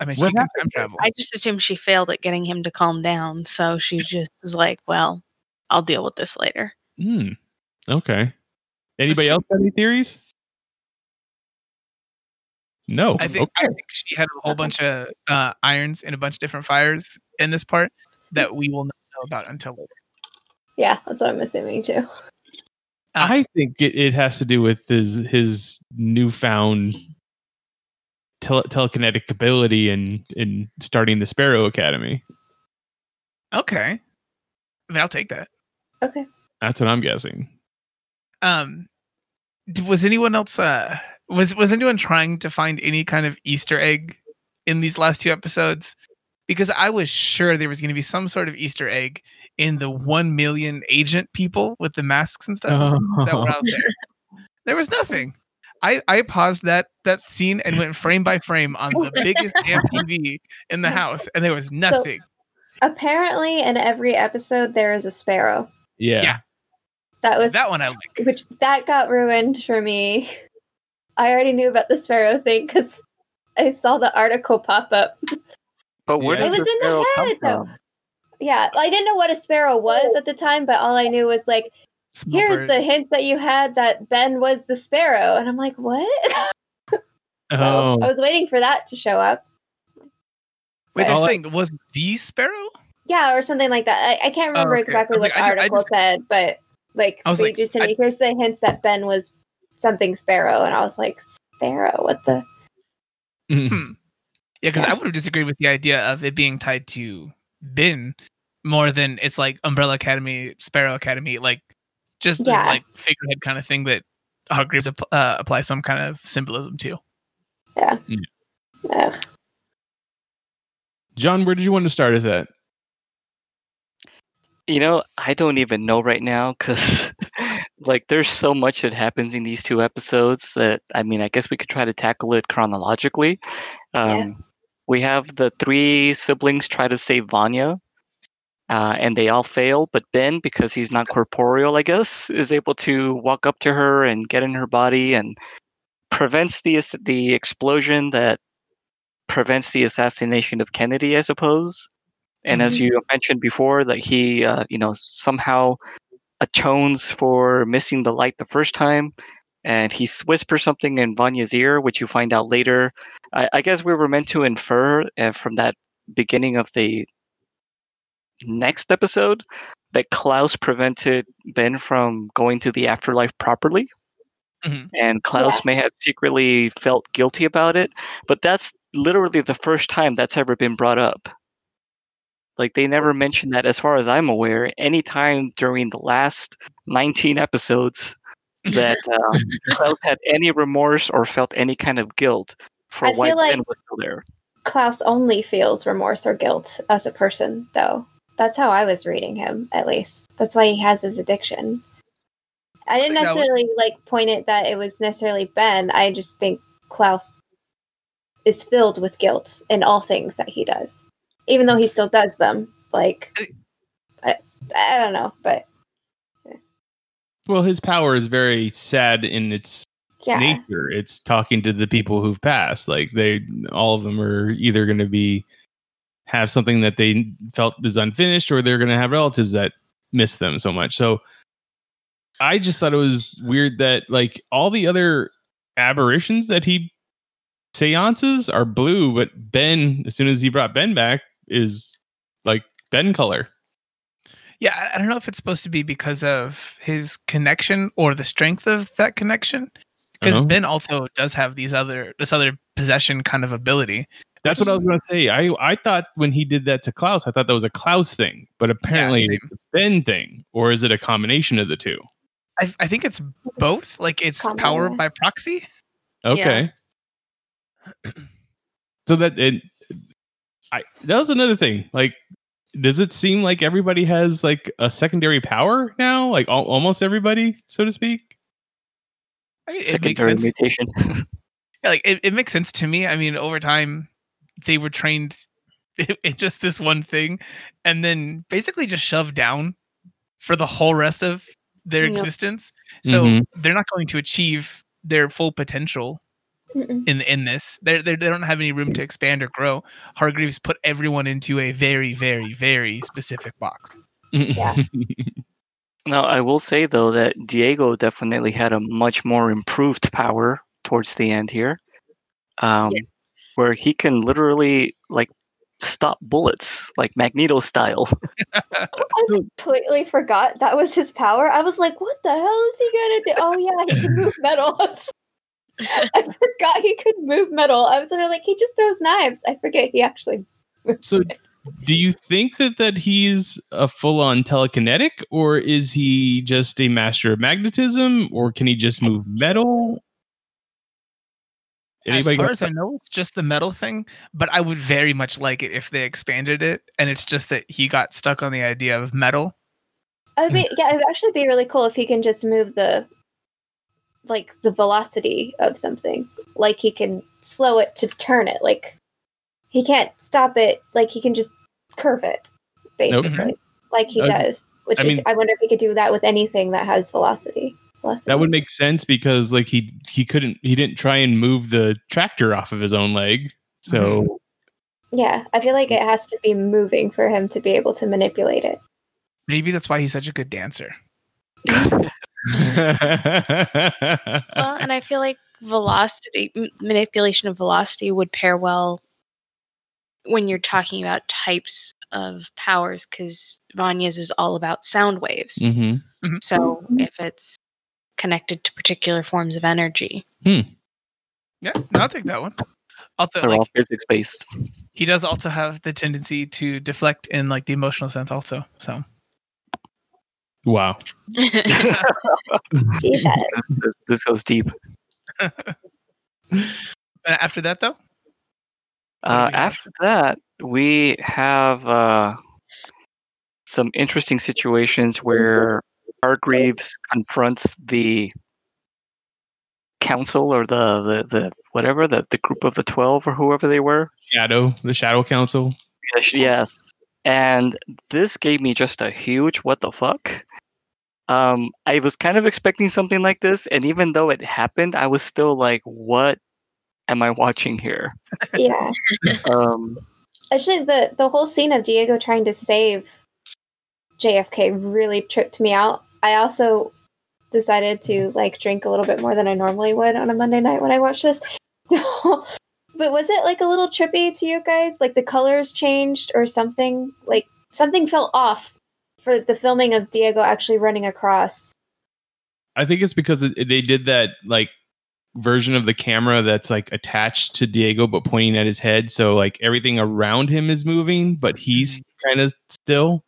I mean, she can time travel. I just assume she failed at getting him to calm down. So she just was like, well, I'll deal with this later. Hmm. Okay. Anybody else have any theories? No. I think, okay. I think she had a whole bunch of uh, irons in a bunch of different fires in this part that we will not know about until later. Yeah, that's what I'm assuming too. I think it, it has to do with his his newfound tele- telekinetic ability and and starting the Sparrow Academy. Okay. I mean, I'll take that. Okay. That's what I'm guessing. Um, was anyone else? Uh, was was anyone trying to find any kind of Easter egg in these last two episodes? Because I was sure there was going to be some sort of Easter egg in the one million agent people with the masks and stuff oh. that were out there. There was nothing. I, I paused that that scene and went frame by frame on the biggest T V in the house, and there was nothing. So, apparently, in every episode, there is a sparrow. Yeah. yeah. That was that one I like. Which that got ruined for me. I already knew about the sparrow thing because I saw the article pop up. But where yeah. does it was the in the head though? From? Yeah, I didn't know what a sparrow was at the time, but all I knew was like, Small here's bird. the hints that you had that Ben was the sparrow, and I'm like, what? oh, so I was waiting for that to show up. Wait, but, they're saying it was the sparrow? Yeah, or something like that. I, I can't remember oh, okay. exactly what like, the I, article I just, said, but. Like, they like, just said, I, here's the hints that Ben was something Sparrow. And I was like, Sparrow? What the? Mm-hmm. Yeah, because yeah. I would have disagreed with the idea of it being tied to Ben more than it's like Umbrella Academy, Sparrow Academy, like just yeah. this like figurehead kind of thing that Hargreeves uh, applies some kind of symbolism to. Yeah. yeah. John, where did you want to start with that? You know, I don't even know right now because, like, there's so much that happens in these two episodes that, I mean, I guess we could try to tackle it chronologically. Um, yeah. We have the three siblings try to save Vanya, uh, and they all fail. But Ben, because he's not corporeal, I guess, is able to walk up to her and get in her body and prevents the the explosion that prevents the assassination of Kennedy, I suppose. And mm-hmm. as you mentioned before, that he, uh, you know, somehow atones for missing the light the first time, and he whispers something in Vanya's ear, which you find out later. I, I guess we were meant to infer uh, from that beginning of the next episode that Klaus prevented Ben from going to the afterlife properly, mm-hmm. and Klaus yeah. may have secretly felt guilty about it. But that's literally the first time that's ever been brought up. Like, they never mentioned that, as far as I'm aware, any time during the last nineteen episodes that uh, Klaus had any remorse or felt any kind of guilt for I why feel like Ben was still there. Klaus only feels remorse or guilt as a person, though. That's how I was reading him, at least. That's why he has his addiction. I didn't like necessarily was- like point it that it was necessarily Ben. I just think Klaus is filled with guilt in all things that he does. Even though he still does them, like I, I don't know, but yeah. Well, his power is very sad in its yeah. nature. It's talking to the people who've passed. Like they, all of them are either going to be have something that they felt is unfinished, or they're going to have relatives that miss them so much. So I just thought it was weird that like all the other aberrations that he seances are blue, but Ben, as soon as he brought Ben back, is like Ben color. Yeah, I don't know if it's supposed to be because of his connection or the strength of that connection. Because uh-huh. Ben also does have these other this other possession kind of ability. That's what I was going to say. I, I thought when he did that to Klaus, I thought that was a Klaus thing, but apparently yeah, it's a Ben thing. Or is it a combination of the two? I, I think it's both. Like it's Common. power by proxy. Okay. Yeah. So that it, I that was another thing. Like, does it seem like everybody has like a secondary power now? Like al- almost everybody, so to speak. It, secondary it makes sense. mutation. yeah, like it, it makes sense to me. I mean, over time, they were trained it, it just this one thing, and then basically just shoved down for the whole rest of their yep. existence. So mm-hmm. they're not going to achieve their full potential Mm-mm. in in this. They're, they're, they don't have any room to expand or grow. Hargreeves put everyone into a very, very, very specific box. Yeah. Now, I will say, though, that Diego definitely had a much more improved power towards the end here, um, yes. where he can literally, like, stop bullets, like Magneto style. I completely forgot that was his power. I was like, what the hell is he going to do? Oh, yeah, he can move metal. I forgot he could move metal. I was like, he just throws knives. I forget he actually moves so- it. Do you think that, that he's a full-on telekinetic, or is he just a master of magnetism, or can he just move metal? Anybody as far got- as I know, it's just the metal thing, but I would very much like it if they expanded it, and it's just that he got stuck on the idea of metal. I would be, yeah, it would actually be really cool if he can just move the, like, the velocity of something. Like, he can slow it to turn it, like... He can't stop it. Like, he can just curve it, basically, nope. like he okay. does. Which I, if, mean, I wonder if he could do that with anything that has velocity. velocity. That would make sense because, like, he he couldn't he didn't try and move the tractor off of his own leg. So yeah, I feel like it has to be moving for him to be able to manipulate it. Maybe that's why he's such a good dancer. Well, and I feel like velocity m- manipulation of velocity would pair well when you're talking about types of powers, because Vanya's is all about sound waves. Mm-hmm. Mm-hmm. So if it's connected to particular forms of energy. Hmm. Yeah, no, I'll take that one. Also, they're like, all physics-based. He does also have the tendency to deflect in, like, the emotional sense also. So. Wow. This goes deep. After that, though? Uh, after that, we have uh, some interesting situations where Hargreeves confronts the council or the, the, the whatever, the, the group of the twelve or whoever they were. Shadow, the Shadow Council. Yes. And this gave me just a huge what the fuck. Um, I was kind of expecting something like this, and even though it happened, I was still like, what am I watching here? Yeah. um, Actually, the, the whole scene of Diego trying to save J F K really tripped me out. I also decided to, like, drink a little bit more than I normally would on a Monday night when I watched this. So, but was it, like, a little trippy to you guys? Like, the colors changed or something? Like, something fell off for the filming of Diego actually running across. I think it's because it, they did that, like, version of the camera that's, like, attached to Diego but pointing at his head, so, like, everything around him is moving but he's kind of still.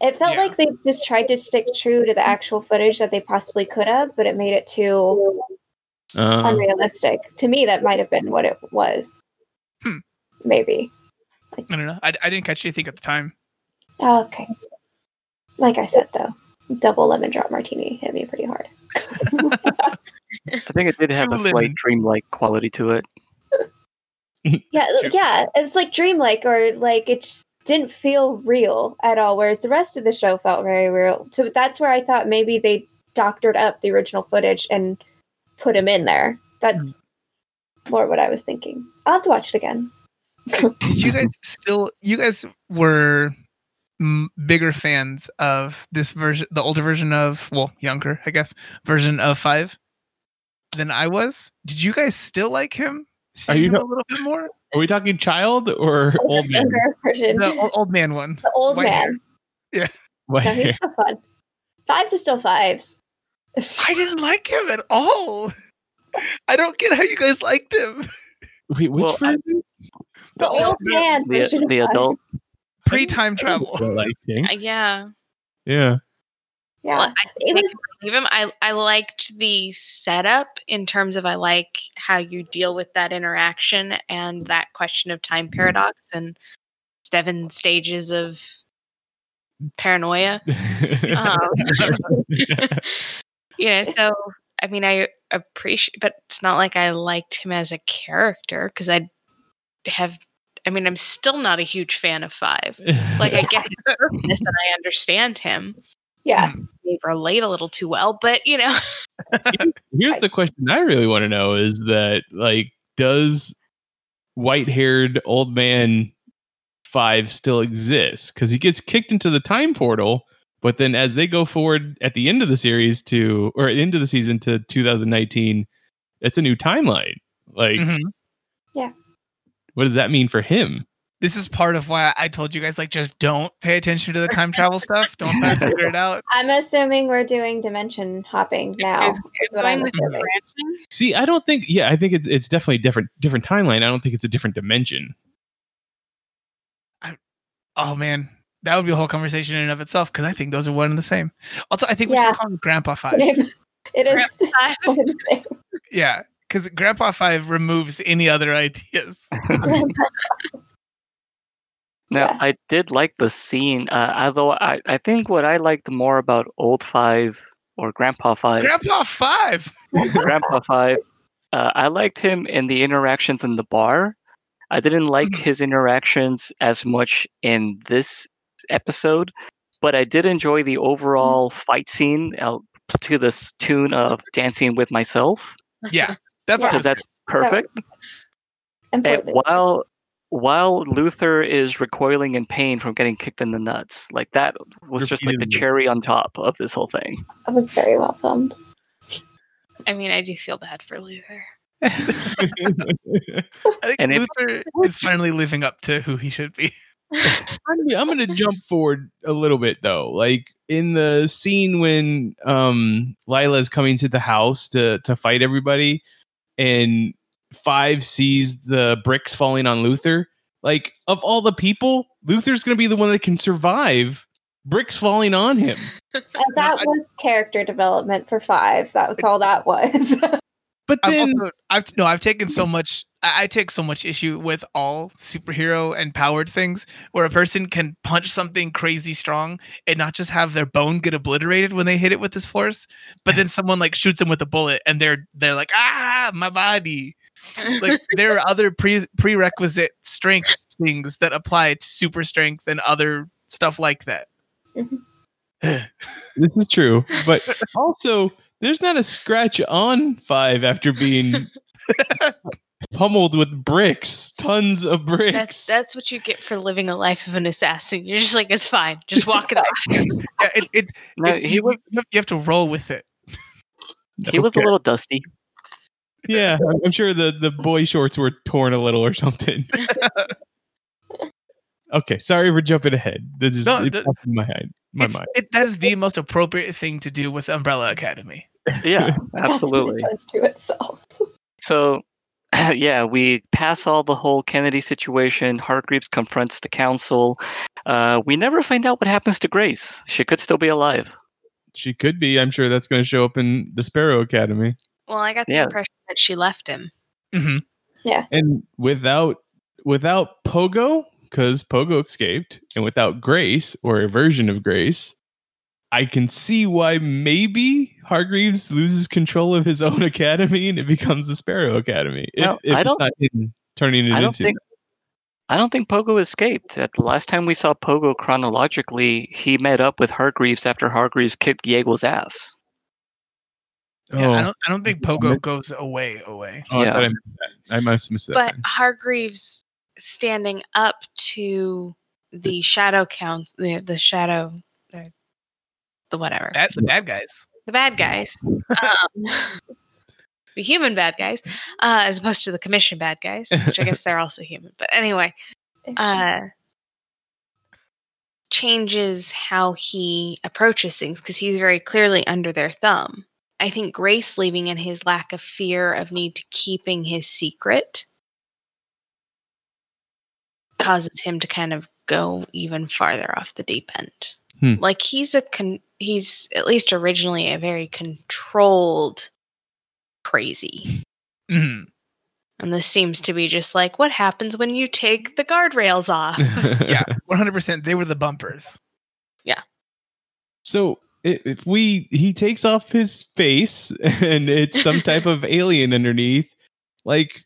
It felt yeah. like they just tried to stick true to the actual footage that they possibly could have, but it made it too uh, unrealistic. To me, that might have been what it was. Hmm. Maybe. Like, I don't know. I, I didn't catch anything at the time. Okay. Like I said, though, double lemon drop martini hit me pretty hard. I think it did have a slight dreamlike quality to it. Yeah, yeah, it's like dreamlike, or like it just didn't feel real at all. Whereas the rest of the show felt very real. So that's where I thought maybe they doctored up the original footage and put him in there. That's mm. more what I was thinking. I'll have to watch it again. Did you guys still? You guys were bigger fans of this version, the older version of, well, younger, I guess, version of Five than I was. Did you guys still like him? Are you him no- a little bit more? Are we talking child or oh, old man? Version. The old, old man one. The old White man. Hair. Yeah. White no, hair. So fun. Fives is still Fives. I didn't like him at all. I don't get how you guys liked him. Wait, which well, I, the, the old man. man the, the adult. Pre-time travel. Yeah. Yeah. Yeah. Well, I it was, believe him. I, I liked the setup in terms of I like how you deal with that interaction and that question of time paradox and seven stages of paranoia. um, yeah, so I mean I appreciate, but it's not like I liked him as a character because I have I mean, I'm still not a huge fan of Five. Like, I get his purpose and I understand him. Yeah. They relate a little too well, but, you know. Here's the question I really want to know is that, like, does white-haired old man Five still exist? Because he gets kicked into the time portal, but then as they go forward at the end of the series to, or end of the season to two thousand nineteen, it's a new timeline. Like, mm-hmm. Yeah. What does that mean for him? This is part of why I told you guys, like, just don't pay attention to the time travel stuff. Don't figure it out. I'm assuming we're doing dimension hopping now. Is, is what I'm assuming. See, I don't think. Yeah, I think it's it's definitely different different timeline. I don't think it's a different dimension. I, oh man, that would be a whole conversation in and of itself because I think those are one and the same. Also, I think we yeah. should call him Grandpa Five. It Grandpa is. Five. Yeah, because Grandpa Five removes any other ideas. Now, yeah. I did like the scene, uh, although I, I think what I liked more about Old Five or Grandpa Five. Grandpa Five! Grandpa Five. Uh, I liked him in the interactions in the bar. I didn't like mm-hmm. his interactions as much in this episode, but I did enjoy the overall mm-hmm. fight scene uh, to this tune of Dancing With Myself. Yeah. That yeah. Because that's perfect. That was- and while... While Luther is recoiling in pain from getting kicked in the nuts, like that was just like the cherry on top of this whole thing. It was very well filmed. I mean, I do feel bad for Luther. I think and Luther if- is finally living up to who he should be. I'm going to jump forward a little bit, though. Like in the scene when um, Lila is coming to the house to to fight everybody, and Five sees the bricks falling on Luther. Like, of all the people, Luther's going to be the one that can survive bricks falling on him. And that I, was character development for Five. That was all that was. But then, I've, also, I've no, I've taken so much. I, I take so much issue with all superhero and powered things, where a person can punch something crazy strong and not just have their bone get obliterated when they hit it with this force, but then someone like shoots them with a bullet, and they're they're like, ah, my body. Like there are other pre- prerequisite strength things that apply to super strength and other stuff like that. This is true, but also there's not a scratch on Five after being pummeled with bricks, tons of bricks. That's, that's what you get for living a life of an assassin. You're just like, it's fine, just walk it off. Yeah, it, it, no, he, you, you have to roll with it. He was okay. A little dusty. Yeah, I'm sure the, the boy shorts were torn a little or something. Okay, sorry for jumping ahead. This is no, the, in my head, my mind. It, that is the most appropriate thing to do with Umbrella Academy. Yeah, absolutely. That's what it does to itself. So, yeah, we pass all the whole Kennedy situation. Hargreeves confronts the council. Uh, we never find out what happens to Grace. She could still be alive. She could be. I'm sure that's going to show up in the Sparrow Academy. Well, I got the yeah. impression that she left him. Mm-hmm. Yeah. And without without Pogo, because Pogo escaped, and without Grace, or a version of Grace, I can see why maybe Hargreeves loses control of his own academy and it becomes the Sparrow Academy. If, no, if I don't, not hidden, turning it I don't into... Think, I don't think Pogo escaped. At the last time we saw Pogo chronologically, he met up with Hargreeves after Hargreeves kicked Diego's ass. Yeah, oh. I don't. I don't think Pogo goes away. Away. Oh, yeah. I, I, that. I must miss that. But one. Hargreaves standing up to the shadow count, the the shadow, the, the whatever. Bad, the bad guys. The bad guys. um, the human bad guys, uh, as opposed to the commission bad guys, which I guess they're also human. But anyway, uh, changes how he approaches things because he's very clearly under their thumb. I think Grace leaving and his lack of fear of need to keeping his secret causes him to kind of go even farther off the deep end. Hmm. Like he's a con- he's at least originally a very controlled crazy. Mm-hmm. And this seems to be just like what happens when you take the guardrails off. Yeah, one hundred percent. They were the bumpers. Yeah. So If we he takes off his face and it's some type of alien underneath, like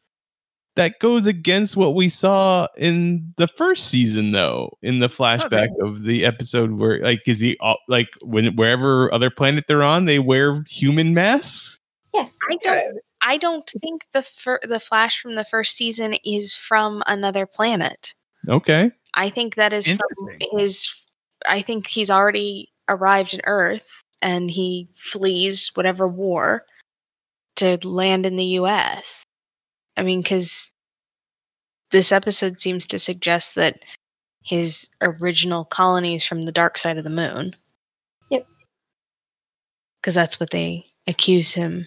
That goes against what we saw in the first season, though, in the flashback of the episode where, like, is he all, like when wherever other planet they're on, they wear human masks? Yes, I don't. I don't think the fir- the Flash from the first season is from another planet. Okay, I think that is from his. I think he's already arrived in Earth and he flees whatever war to land in the U S I mean, because this episode seems to suggest that his original colony is from the dark side of the moon. Yep. Because that's what they accuse him.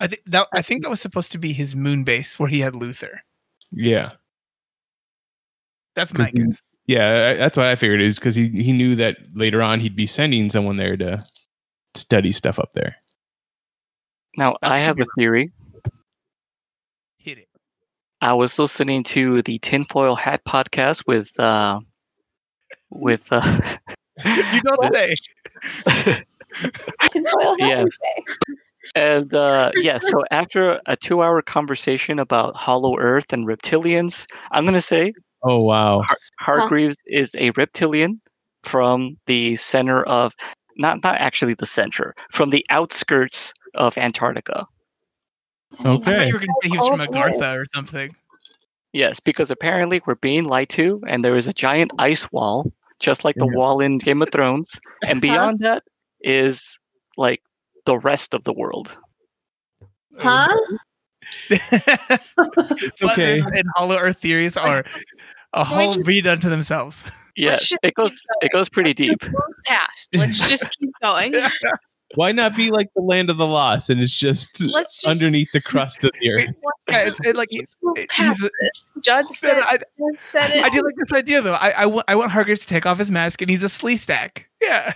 I think that I think that was supposed to be his moon base where he had Luther. Yeah. That's my guess. Yeah, I, that's what I figured is because he, he knew that later on he'd be sending someone there to study stuff up there. Now, I have a theory. Hit it. I was listening to the Tinfoil Hat podcast with uh, with uh, you know today. Tinfoil Hat. Yeah. Today. And uh, yeah, so after a two-hour conversation about Hollow Earth and reptilians, I'm gonna say, oh wow, Har- Hargreeves huh. is a reptilian from the center of not not actually the center from the outskirts of Antarctica. Okay. I thought you were going to say he was from Agartha or something. Yes, because apparently we're being lied to, and there is a giant ice wall, just like the yeah. wall in Game of Thrones. And beyond that is, like, the rest of the world. Huh? Okay. And Hollow Earth theories are a whole read unto themselves. Yes, it goes, it goes pretty deep. Past. Let's just keep going. Why not be like the Land of the Lost, and it's just, just underneath the crust of the earth? Yeah, it's, it, like, it's, it, he's, Judd said, I, Judd said it. I do like this idea, though. I, I, w- I want Hargreaves to take off his mask, and he's a slee stack. Yeah.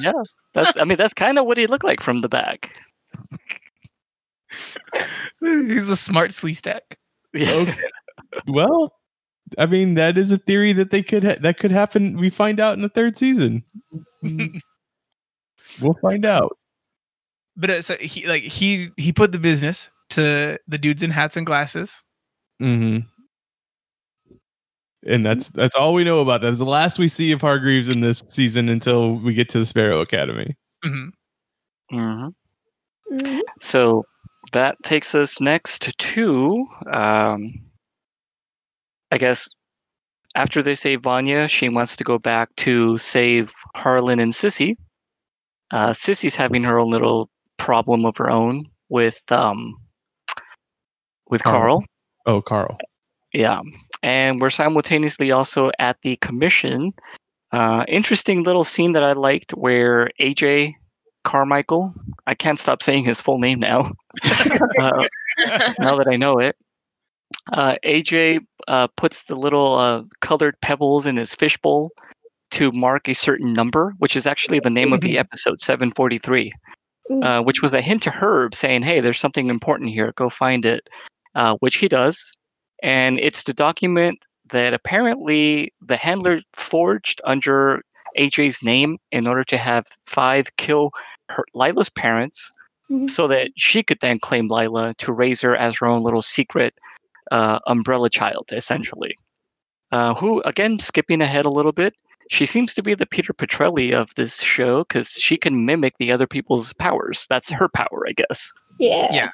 Yeah. That's. I mean, that's kind of what he looked like from the back. He's a smart slee stack. Yeah. Okay. Well, I mean, that is a theory that they could ha- that could happen. We find out in the third season. We'll find out. But uh, so he like he he put the business to the dudes in hats and glasses. Mm-hmm. And that's that's all we know about that. It's the last we see of Hargreaves in this season until we get to the Sparrow Academy. Mm-hmm. Mm-hmm. Mm-hmm. So that takes us next to, um, I guess, after they save Vanya, she wants to go back to save Harlan and Sissy. Uh, Sissy's having her own little problem of her own with um with Carl. Oh, oh Carl. Yeah. And we're simultaneously also at the commission. Uh, interesting little scene that I liked where A J Carmichael, I can't stop saying his full name now, uh, now that I know it. Uh, A J uh, puts the little uh, colored pebbles in his fishbowl to mark a certain number, which is actually the name of the episode, seven forty-three, uh, which was a hint to Herb saying, hey, there's something important here. Go find it, uh, which he does. And it's the document that apparently the handler forged under A J's name in order to have Five kill her, Lila's parents, mm-hmm. so that she could then claim Lila to raise her as her own little secret uh, umbrella child, essentially. Uh, who, again, skipping ahead a little bit, she seems to be the Peter Petrelli of this show because she can mimic the other people's powers. That's her power, I guess. Yeah. Yeah.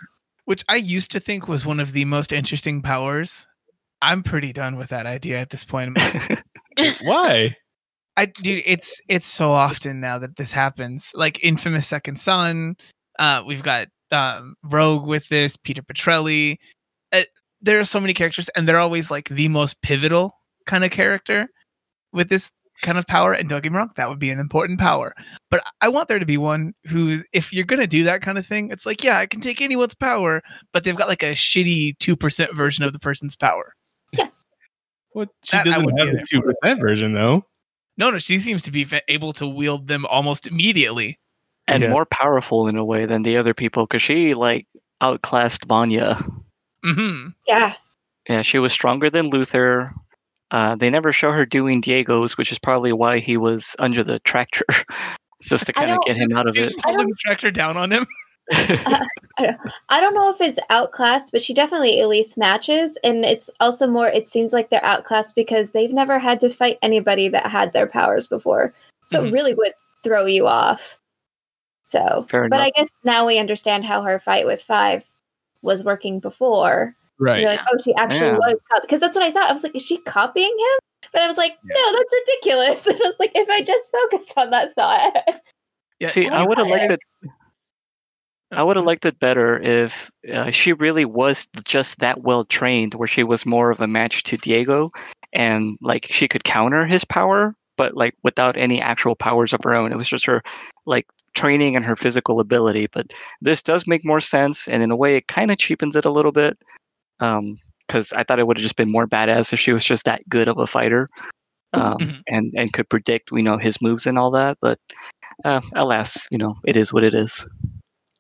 Which I used to think was one of the most interesting powers. I'm pretty done with that idea at this point. Why? I dude, it's it's so often now that this happens. Like Infamous Second Son. Uh, we've got um, Rogue with this, Peter Petrelli. Uh, there are so many characters, and they're always like the most pivotal kind of character with this kind of power, and don't get me wrong, that would be an important power. But I want there to be one who, if you're going to do that kind of thing, it's like, yeah, I can take anyone's power, but they've got like a shitty two percent version of the person's power. Yeah. Well, she that doesn't have the two percent power. Version, though. No, no, she seems to be able to wield them almost immediately. And yeah. more powerful in a way than the other people, because she, like, outclassed Vanya. Mm-hmm. Yeah. Yeah, she was stronger than Luther. Uh, they never show her doing Diego's, which is probably why he was under the tractor, just to kind of get him out of it. Holding the tractor down on him. uh, I don't know if it's outclassed, but she definitely at least matches. And it's also more, it seems like they're outclassed because they've never had to fight anybody that had their powers before. So mm-hmm. it really would throw you off. So, Fair but enough. I guess now we understand how her fight with Five was working before. Right. You're like, oh, she actually yeah. was copying. Because that's what I thought. I was like, is she copying him? But I was like, yeah. no, that's ridiculous. And I was like, if I just focused on that thought. Yeah. See, I would have liked it. I would have liked it better if uh, she really was just that well trained, where she was more of a match to Diego, and like she could counter his power, but like without any actual powers of her own. It was just her like training and her physical ability. But this does make more sense, and in a way, it kind of cheapens it a little bit, because um, I thought it would have just been more badass if she was just that good of a fighter, um, mm-hmm. and and could predict, you know, his moves and all that. But uh, alas, you know, it is what it is.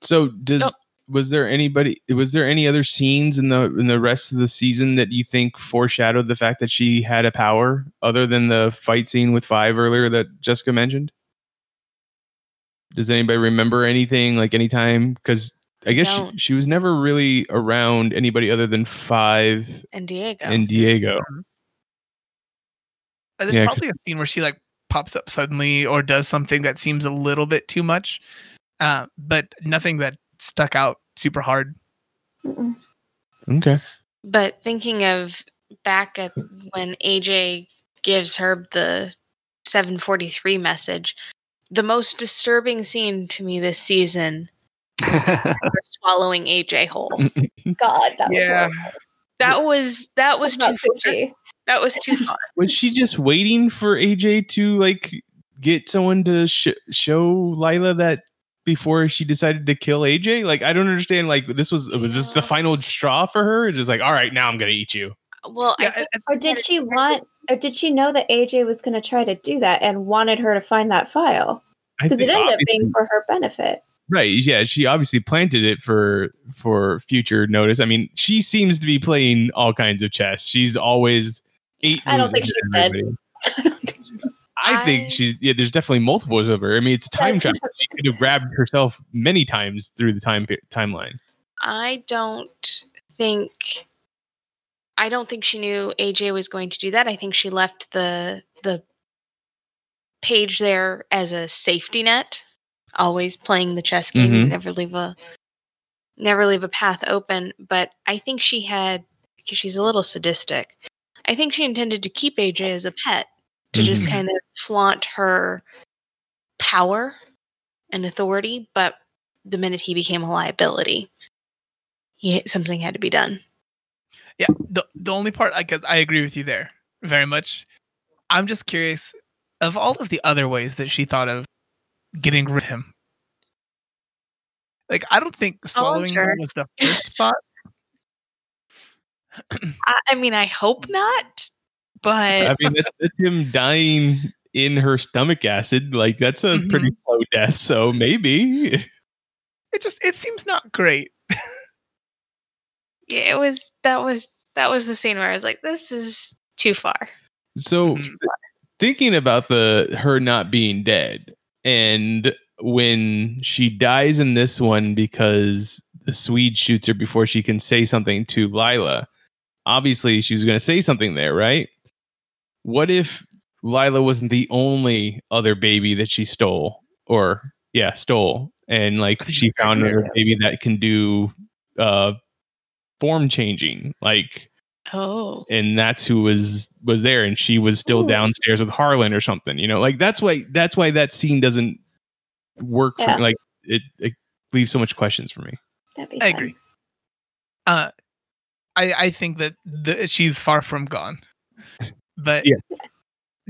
So does no. was there anybody was there any other scenes in the in the rest of the season that you think foreshadowed the fact that she had a power other than the fight scene with Five earlier that Jessica mentioned? Does anybody remember anything like anytime? Because I guess no. she, she was never really around anybody other than Five and Diego. And Diego. Mm-hmm. There's yeah, probably a scene where she like pops up suddenly or does something that seems a little bit too much. Uh, but nothing that stuck out super hard. Mm-mm. Okay. But thinking of back at when A J gives Herb the seven forty-three message, the most disturbing scene to me this season was swallowing A J whole. God, that yeah. was horrible. That was that was That's too fishy. Far. That was too far. Was she just waiting for A J to like get someone to sh- show Lila that? Before she decided to kill A J, like I don't understand. Like this was was this the final straw for her? It's just like, all right, now I'm gonna eat you. Well, yeah, I think, or did she want? Or did she know that A J was gonna try to do that and wanted her to find that file because it ended up being for her benefit? Right? Yeah, she obviously planted it for for future notice. I mean, she seems to be playing all kinds of chess. She's always eight. I don't think she's dead. I don't think. I think she's, yeah, there's definitely multiples of her. I mean, it's time travel. She could have grabbed herself many times through the time timeline. I don't think, I don't think she knew A J was going to do that. I think she left the the page there as a safety net, always playing the chess game. Mm-hmm. You never leave a, never leave a path open. But I think she had, because she's a little sadistic, I think she intended to keep A J as a pet. To just kind of flaunt her power and authority, but the minute he became a liability, he, something had to be done. Yeah, the the only part, I guess I agree with you there very much. I'm just curious, of all of the other ways that she thought of getting rid of him, like I don't think swallowing oh, sure. him was the first spot. I, I mean, I hope not. But I mean, that's, that's him dying in her stomach acid. Like that's a mm-hmm. pretty slow death. So maybe it just it seems not great. Yeah, it was that was that was the scene where I was like, this is too far. So too far. Thinking about the her not being dead, and when she dies in this one because the Swede shoots her before she can say something to Lila. Obviously, she was going to say something there, right? What if Lila wasn't the only other baby that she stole or yeah, stole. And like she found another baby that can do uh, form changing, like, oh, and that's who was, was there. And she was still Ooh. downstairs with Harlan or something, you know, like that's why, that's why that scene doesn't work. Yeah. For, like it, it leaves so much questions for me. That'd be I fun. agree. Uh, I, I think that the, she's far from gone. But yeah.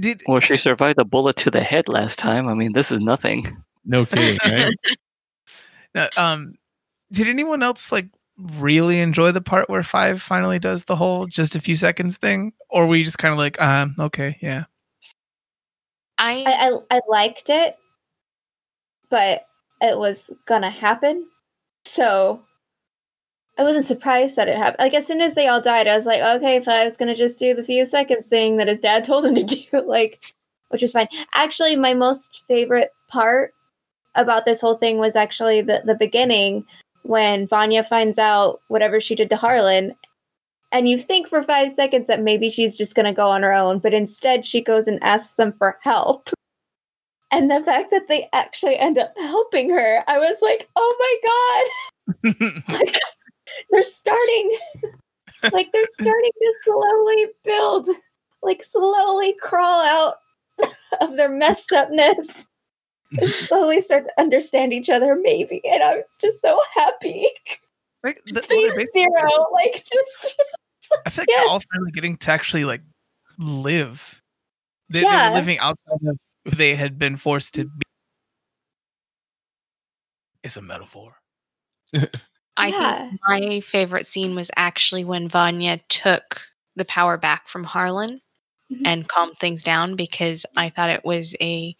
did well, she survived a bullet to the head last time. I mean, this is nothing. No kidding, right? Now, um, did anyone else like really enjoy the part where Five finally does the whole just a few seconds thing, or were you just kind of like, um, okay, yeah? I I I liked it, but it was gonna happen, so I wasn't surprised that it happened. Like, as soon as they all died, I was like, okay, if I was going to just do the few seconds thing that his dad told him to do, like, which was fine. Actually, my most favorite part about this whole thing was actually the, the beginning when Vanya finds out whatever she did to Harlan. And you think for five seconds that maybe she's just going to go on her own, but instead she goes and asks them for help. And the fact that they actually end up helping her, I was like, oh my God, like, they're starting, like they're starting to slowly build, like slowly crawl out of their messed upness and slowly start to understand each other, maybe. And I was just so happy. Like, the, well, they're basically zero, like just. I feel like yeah. they're all finally getting to actually like live. They, yeah. They're living outside of who they had been forced to be. It's a metaphor. I yeah. think my favorite scene was actually when Vanya took the power back from Harlan mm-hmm. and calmed things down, because I thought it was a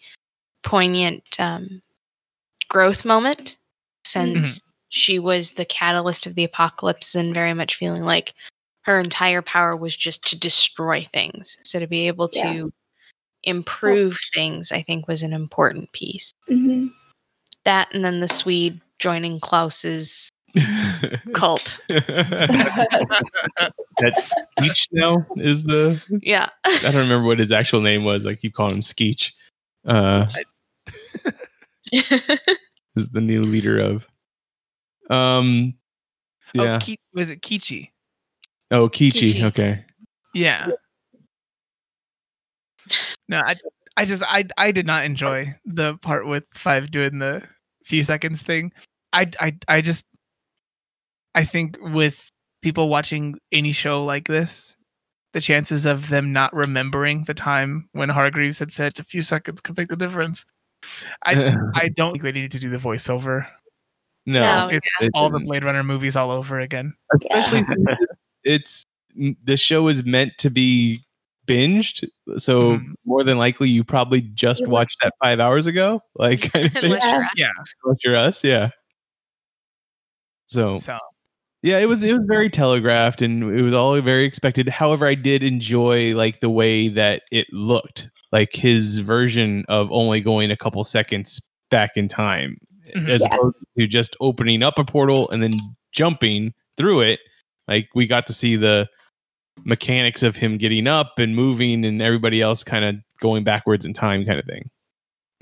poignant um, growth moment, since mm-hmm. she was the catalyst of the apocalypse and very much feeling like her entire power was just to destroy things. So to be able to yeah. improve yeah. things, I think, was an important piece. Mm-hmm. That, and then the Swede joining Klaus's cult. That's Skeech now is the yeah. I don't remember what his actual name was. I keep calling him Skeech. Uh, is the new leader of. Um. Yeah. Oh, Ke- was it Keechy? Oh, Keechy. Okay. Yeah. No, I, I just, I, I did not enjoy the part with Five doing the few seconds thing. I, I, I just. I think with people watching any show like this, the chances of them not remembering the time when Hargreeves had said a few seconds could make the difference. I I don't think they needed to do the voiceover. No. no it's yeah. all the Blade Runner movies all over again. Especially yeah. it's, the show is meant to be binged, so mm-hmm. more than likely you probably just watched that five hours ago. Like, kind of thing. yeah. yeah. Unless you're us, yeah. So... so. Yeah, it was it was very telegraphed and it was all very expected. However, I did enjoy like the way that it looked, like his version of only going a couple seconds back in time, mm-hmm. as yeah. opposed to just opening up a portal and then jumping through it. Like, we got to see the mechanics of him getting up and moving and everybody else kind of going backwards in time, kind of thing.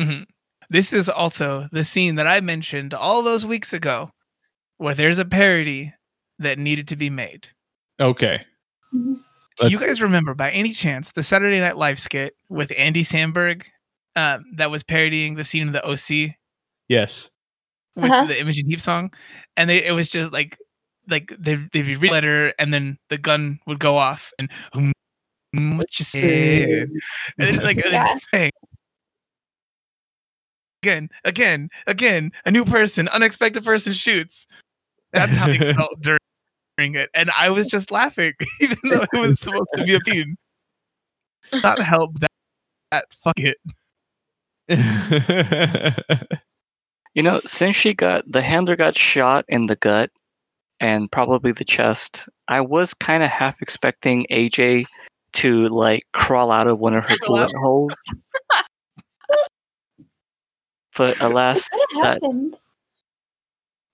Mm-hmm. This is also the scene that I mentioned all those weeks ago, where there's a parody that needed to be made. Okay. Do you guys remember, by any chance, the Saturday Night Live skit with Andy Samberg um, that was parodying the scene in the O C? Yes. With uh-huh. the Imogen Heap song? And they, it was just like, like they'd, they'd read a letter and then the gun would go off and um, what you say? And like, yeah. hey. Again, again, again, a new person, unexpected person shoots. That's how they felt during, during it. And I was just laughing, even though it was supposed to be a peen. Not help that, that fuck it. You know, since she got, the handler got shot in the gut and probably the chest, I was kind of half expecting A J to like crawl out of one of her bullet holes. But alas, that, happened.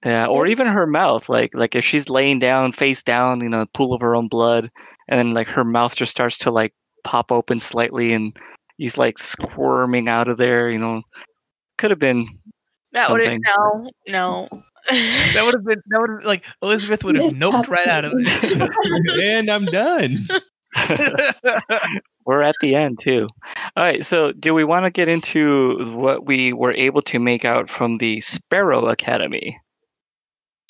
Yeah, or even her mouth. Like, like if she's laying down, face down, you know, a pool of her own blood, and then like her mouth just starts to like pop open slightly, and he's like squirming out of there. You know, could have been that would have no, no. that would have been that would have like Elizabeth would have noped right out of it, and I'm done. We're at the end too. All right, so do we want to get into what we were able to make out from the Sparrow Academy?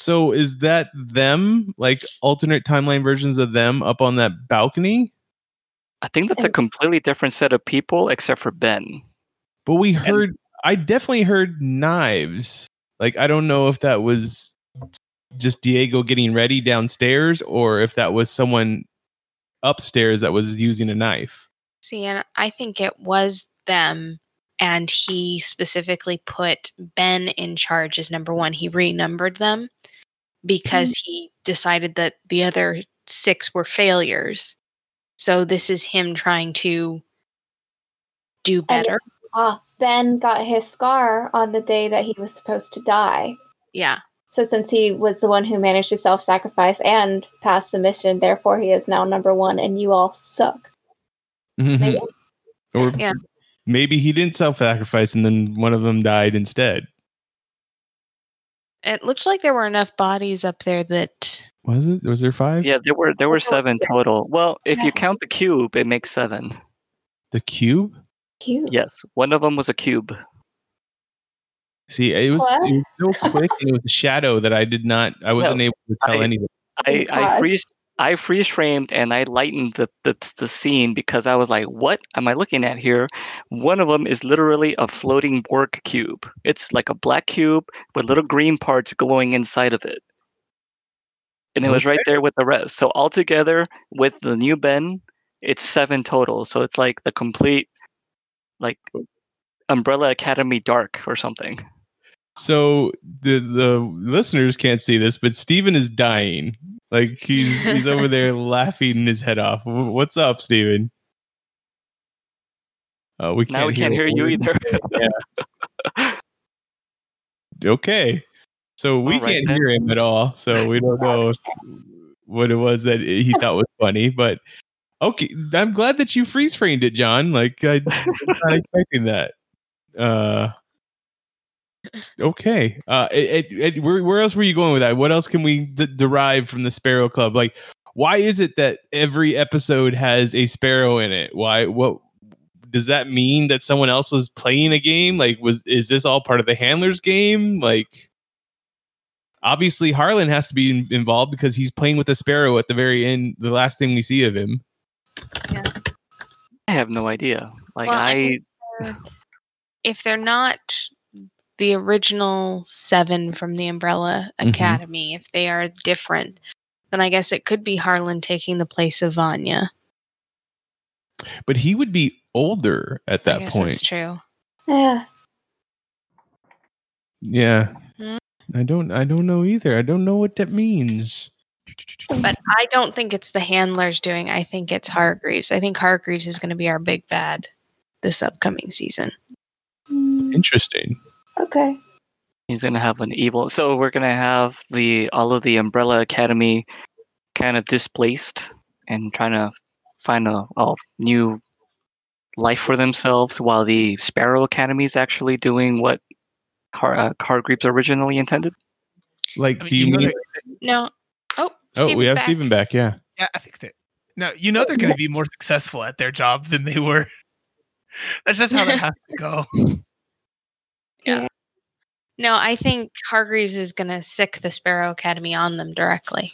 So is that them, like alternate timeline versions of them up on that balcony? I think that's a completely different set of people except for Ben. But we heard, and- I definitely heard knives. Like, I don't know if that was just Diego getting ready downstairs or if that was someone upstairs that was using a knife. See, and I think it was them, and he specifically put Ben in charge as number one. He renumbered them because mm-hmm. he decided that the other six were failures. So this is him trying to do better. Oh, Ben got his scar on the day that he was supposed to die. Yeah. So since he was the one who managed to self-sacrifice and pass the mission, therefore he is now number one, and you all suck. Mm-hmm. Maybe. Or yeah. Maybe he didn't self-sacrifice, and then one of them died instead. It looked like there were enough bodies up there that... Was it? Was there five? Yeah, there were there were seven total. Well, if yeah. you count the cube, it makes seven. The cube? Cube. Yes, one of them was a cube. See, it was, it was so quick, and it was a shadow that I did not, I wasn't no, able to tell I, anyone. I, I freeze, I freeze framed, and I lightened the, the the scene because I was like, "What am I looking at here?" One of them is literally a floating Borg cube. It's like a black cube with little green parts glowing inside of it, and it was right there with the rest. So altogether, with the new Ben, it's seven total. So it's like the complete, like, Umbrella Academy Dark or something. So the the listeners can't see this, but Steven is dying. Like, he's he's over there laughing his head off. What's up, Steven? Oh, we can't now we hear can't hear you either. Yeah. Okay, so we right, can't then. hear him at all. So we don't know what it was that he thought was funny. But okay, I'm glad that you freeze framed it, John. Like, I, I'm not expecting that. Uh. Okay. Uh, it, it, it, where, where else were you going with that? What else can we d- derive from the Sparrow Club? Like, why is it that every episode has a sparrow in it? Why? What does that mean? That someone else was playing a game? Like, was is this all part of the handler's game? Like, obviously Harlan has to be in- involved because he's playing with a sparrow at the very end. The last thing we see of him. Yeah. I have no idea. Like, well, I. I if they're not the original seven from the Umbrella Academy, mm-hmm. if they are different, then I guess it could be Harlan taking the place of Vanya. But he would be older at that I guess point. That's true. Yeah. Yeah. Mm-hmm. I don't. I don't know either. I don't know what that means. But I don't think it's the handlers doing. I think it's Hargreeves. I think Hargreeves is going to be our big bad this upcoming season. Interesting. Okay. He's going to have an evil. So we're going to have the all of the Umbrella Academy kind of displaced and trying to find a, a new life for themselves, while the Sparrow Academy is actually doing what Har- uh, Hargreeves originally intended. Like, I mean, do you, you mean? No. Oh, oh, Steven's we have back. Steven back. Yeah. Yeah, I fixed it. No, you know they're going to be more successful at their job than they were. That's just how that has to go. Yeah. yeah. No, I think Hargreeves is going to sick the Sparrow Academy on them directly.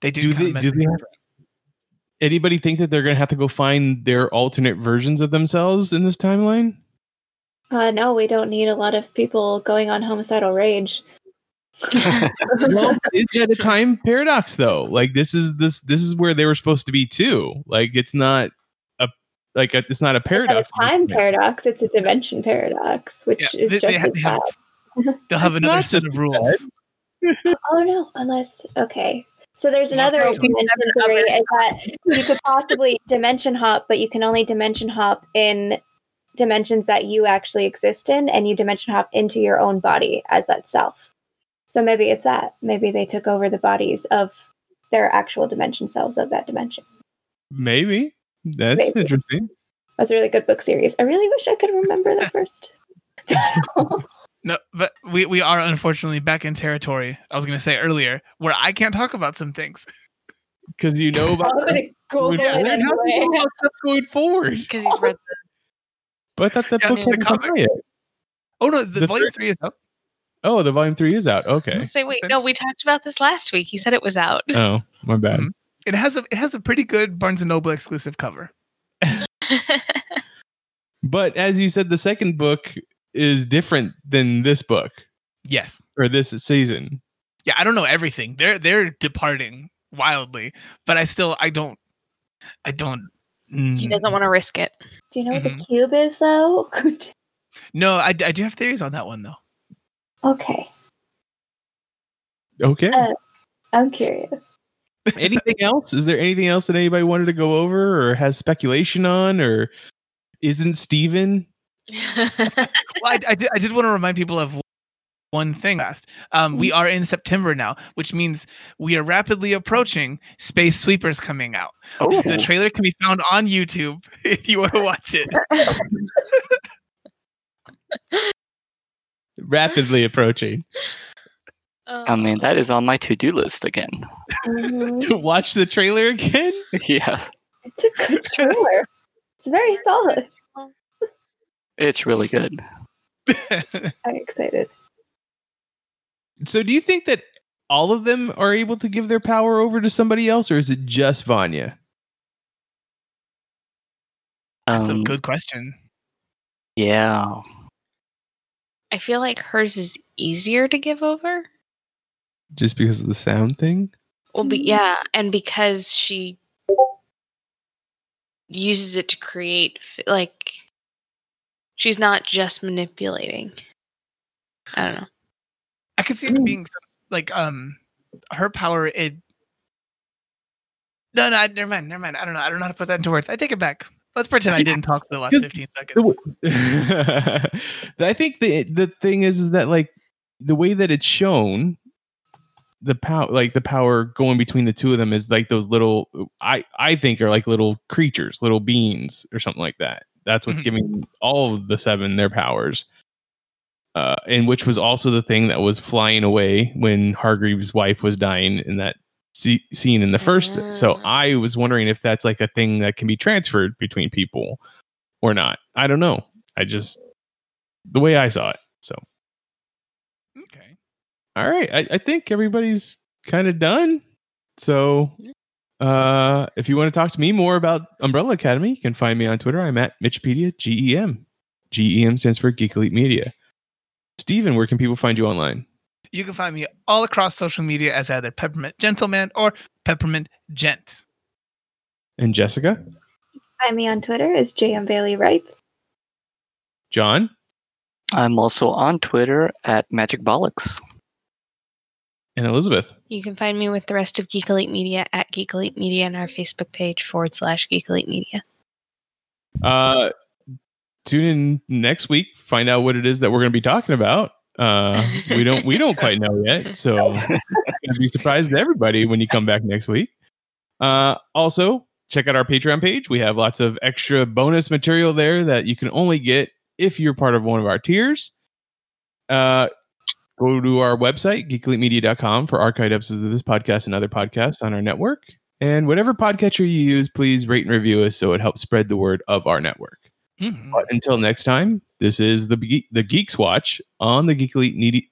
They do. Do they, do they have, anybody think that they're going to have to go find their alternate versions of themselves in this timeline? Uh, no, we don't need a lot of people going on homicidal rage. Well, is that a time paradox though? Like, this is this this is where they were supposed to be too. Like, it's not. Like, it's not a paradox. It's not a time paradox. It's a dimension paradox, which yeah, is they, just they have, as bad. They'll have, have another set of rules. Oh, no. Unless, okay. So there's another yeah, dimension theory is that you could possibly dimension hop, but you can only dimension hop in dimensions that you actually exist in, and you dimension hop into your own body as that self. So maybe it's that. Maybe they took over the bodies of their actual dimension selves of that dimension. Maybe. That's Maybe. Interesting. That's a really good book series. I really wish I could remember the first. No, but we, we are unfortunately back in territory, I was going to say earlier, where I can't talk about some things. Because you know about Google it anyway. Going forward. Because he's read the... But I thought that yeah, book I mean, the comic. Oh, no, the, the volume third. three is out. Oh, the volume three is out. Okay. Say, wait, no, we talked about this last week. He said it was out. Oh, my bad. Mm-hmm. It has a it has a pretty good Barnes and Noble exclusive cover. But as you said, the second book is different than this book. Yes. Or this season. Yeah, I don't know everything. They're they're departing wildly, but I still I don't I don't mm. He doesn't want to risk it. Do you know mm-hmm. what the cube is though? No, I, I do have theories on that one though. Okay. Okay. Uh, I'm curious. Anything else? Is there anything else that anybody wanted to go over or has speculation on, or isn't Steven well, I, I did, I did want to remind people of one thing last. Um, we are in September now, which means we are rapidly approaching Space Sweepers coming out. Oh. The trailer can be found on YouTube if you want to watch it. Rapidly approaching. Oh. I mean, that is on my to-do list again. Mm-hmm. To watch the trailer again? Yeah. It's a good trailer. It's very solid. It's really good. I'm excited. So do you think that all of them are able to give their power over to somebody else, or is it just Vanya? That's um, a good question. Yeah. I feel like hers is easier to give over. Just because of the sound thing? Well, but yeah, and because she uses it to create, like, she's not just manipulating. I don't know. I could see it being like um, her power. It no, no, never mind, never mind. I don't know. I don't know how to put that into words. I take it back. Let's pretend I didn't talk for the last fifteen seconds. I think the the thing is, is that like the way that it's shown, the power, like the power going between the two of them, is like those little I I think are like little creatures, little beings or something like that. That's what's mm-hmm. giving all of the seven their powers. Uh, and which was also the thing that was flying away when Hargreeves' wife was dying in that c- scene in the first. Yeah. So I was wondering if that's like a thing that can be transferred between people or not. I don't know. I just, the way I saw it. So. Okay. All right. I, I think everybody's kind of done. So uh, if you want to talk to me more about Umbrella Academy, you can find me on Twitter. I'm at Mitchpedia, G E M. G E M stands for Geek Elite Media. Steven, where can people find you online? You can find me all across social media as either Peppermint Gentleman or Peppermint Gent. And Jessica? Find me on Twitter as J M Bailey Writes. John? I'm also on Twitter at Magic Bollocks. And Elizabeth? You can find me with the rest of Geek Elite Media at Geek Elite Media and our Facebook page forward slash Geek Elite Media. Uh... Tune in next week. Find out what it is that we're going to be talking about. Uh, we don't we don't quite know yet, so I'd be surprised to everybody when you come back next week. Uh, also, check out our Patreon page. We have lots of extra bonus material there that you can only get if you're part of one of our tiers. Uh, go to our website, geek elite media dot com, for archived episodes of this podcast and other podcasts on our network. And whatever podcatcher you use, please rate and review us so it helps spread the word of our network. Mm-hmm. But until next time, this is the Ge- the Geeks Watch on the Geek Elite Media.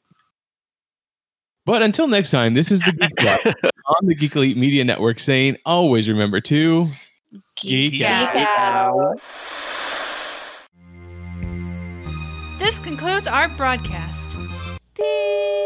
But until next time, this is the Geeks Watch on the Geek Elite Media Network. Saying, always remember to geek, geek out. out. This concludes our broadcast. Beep.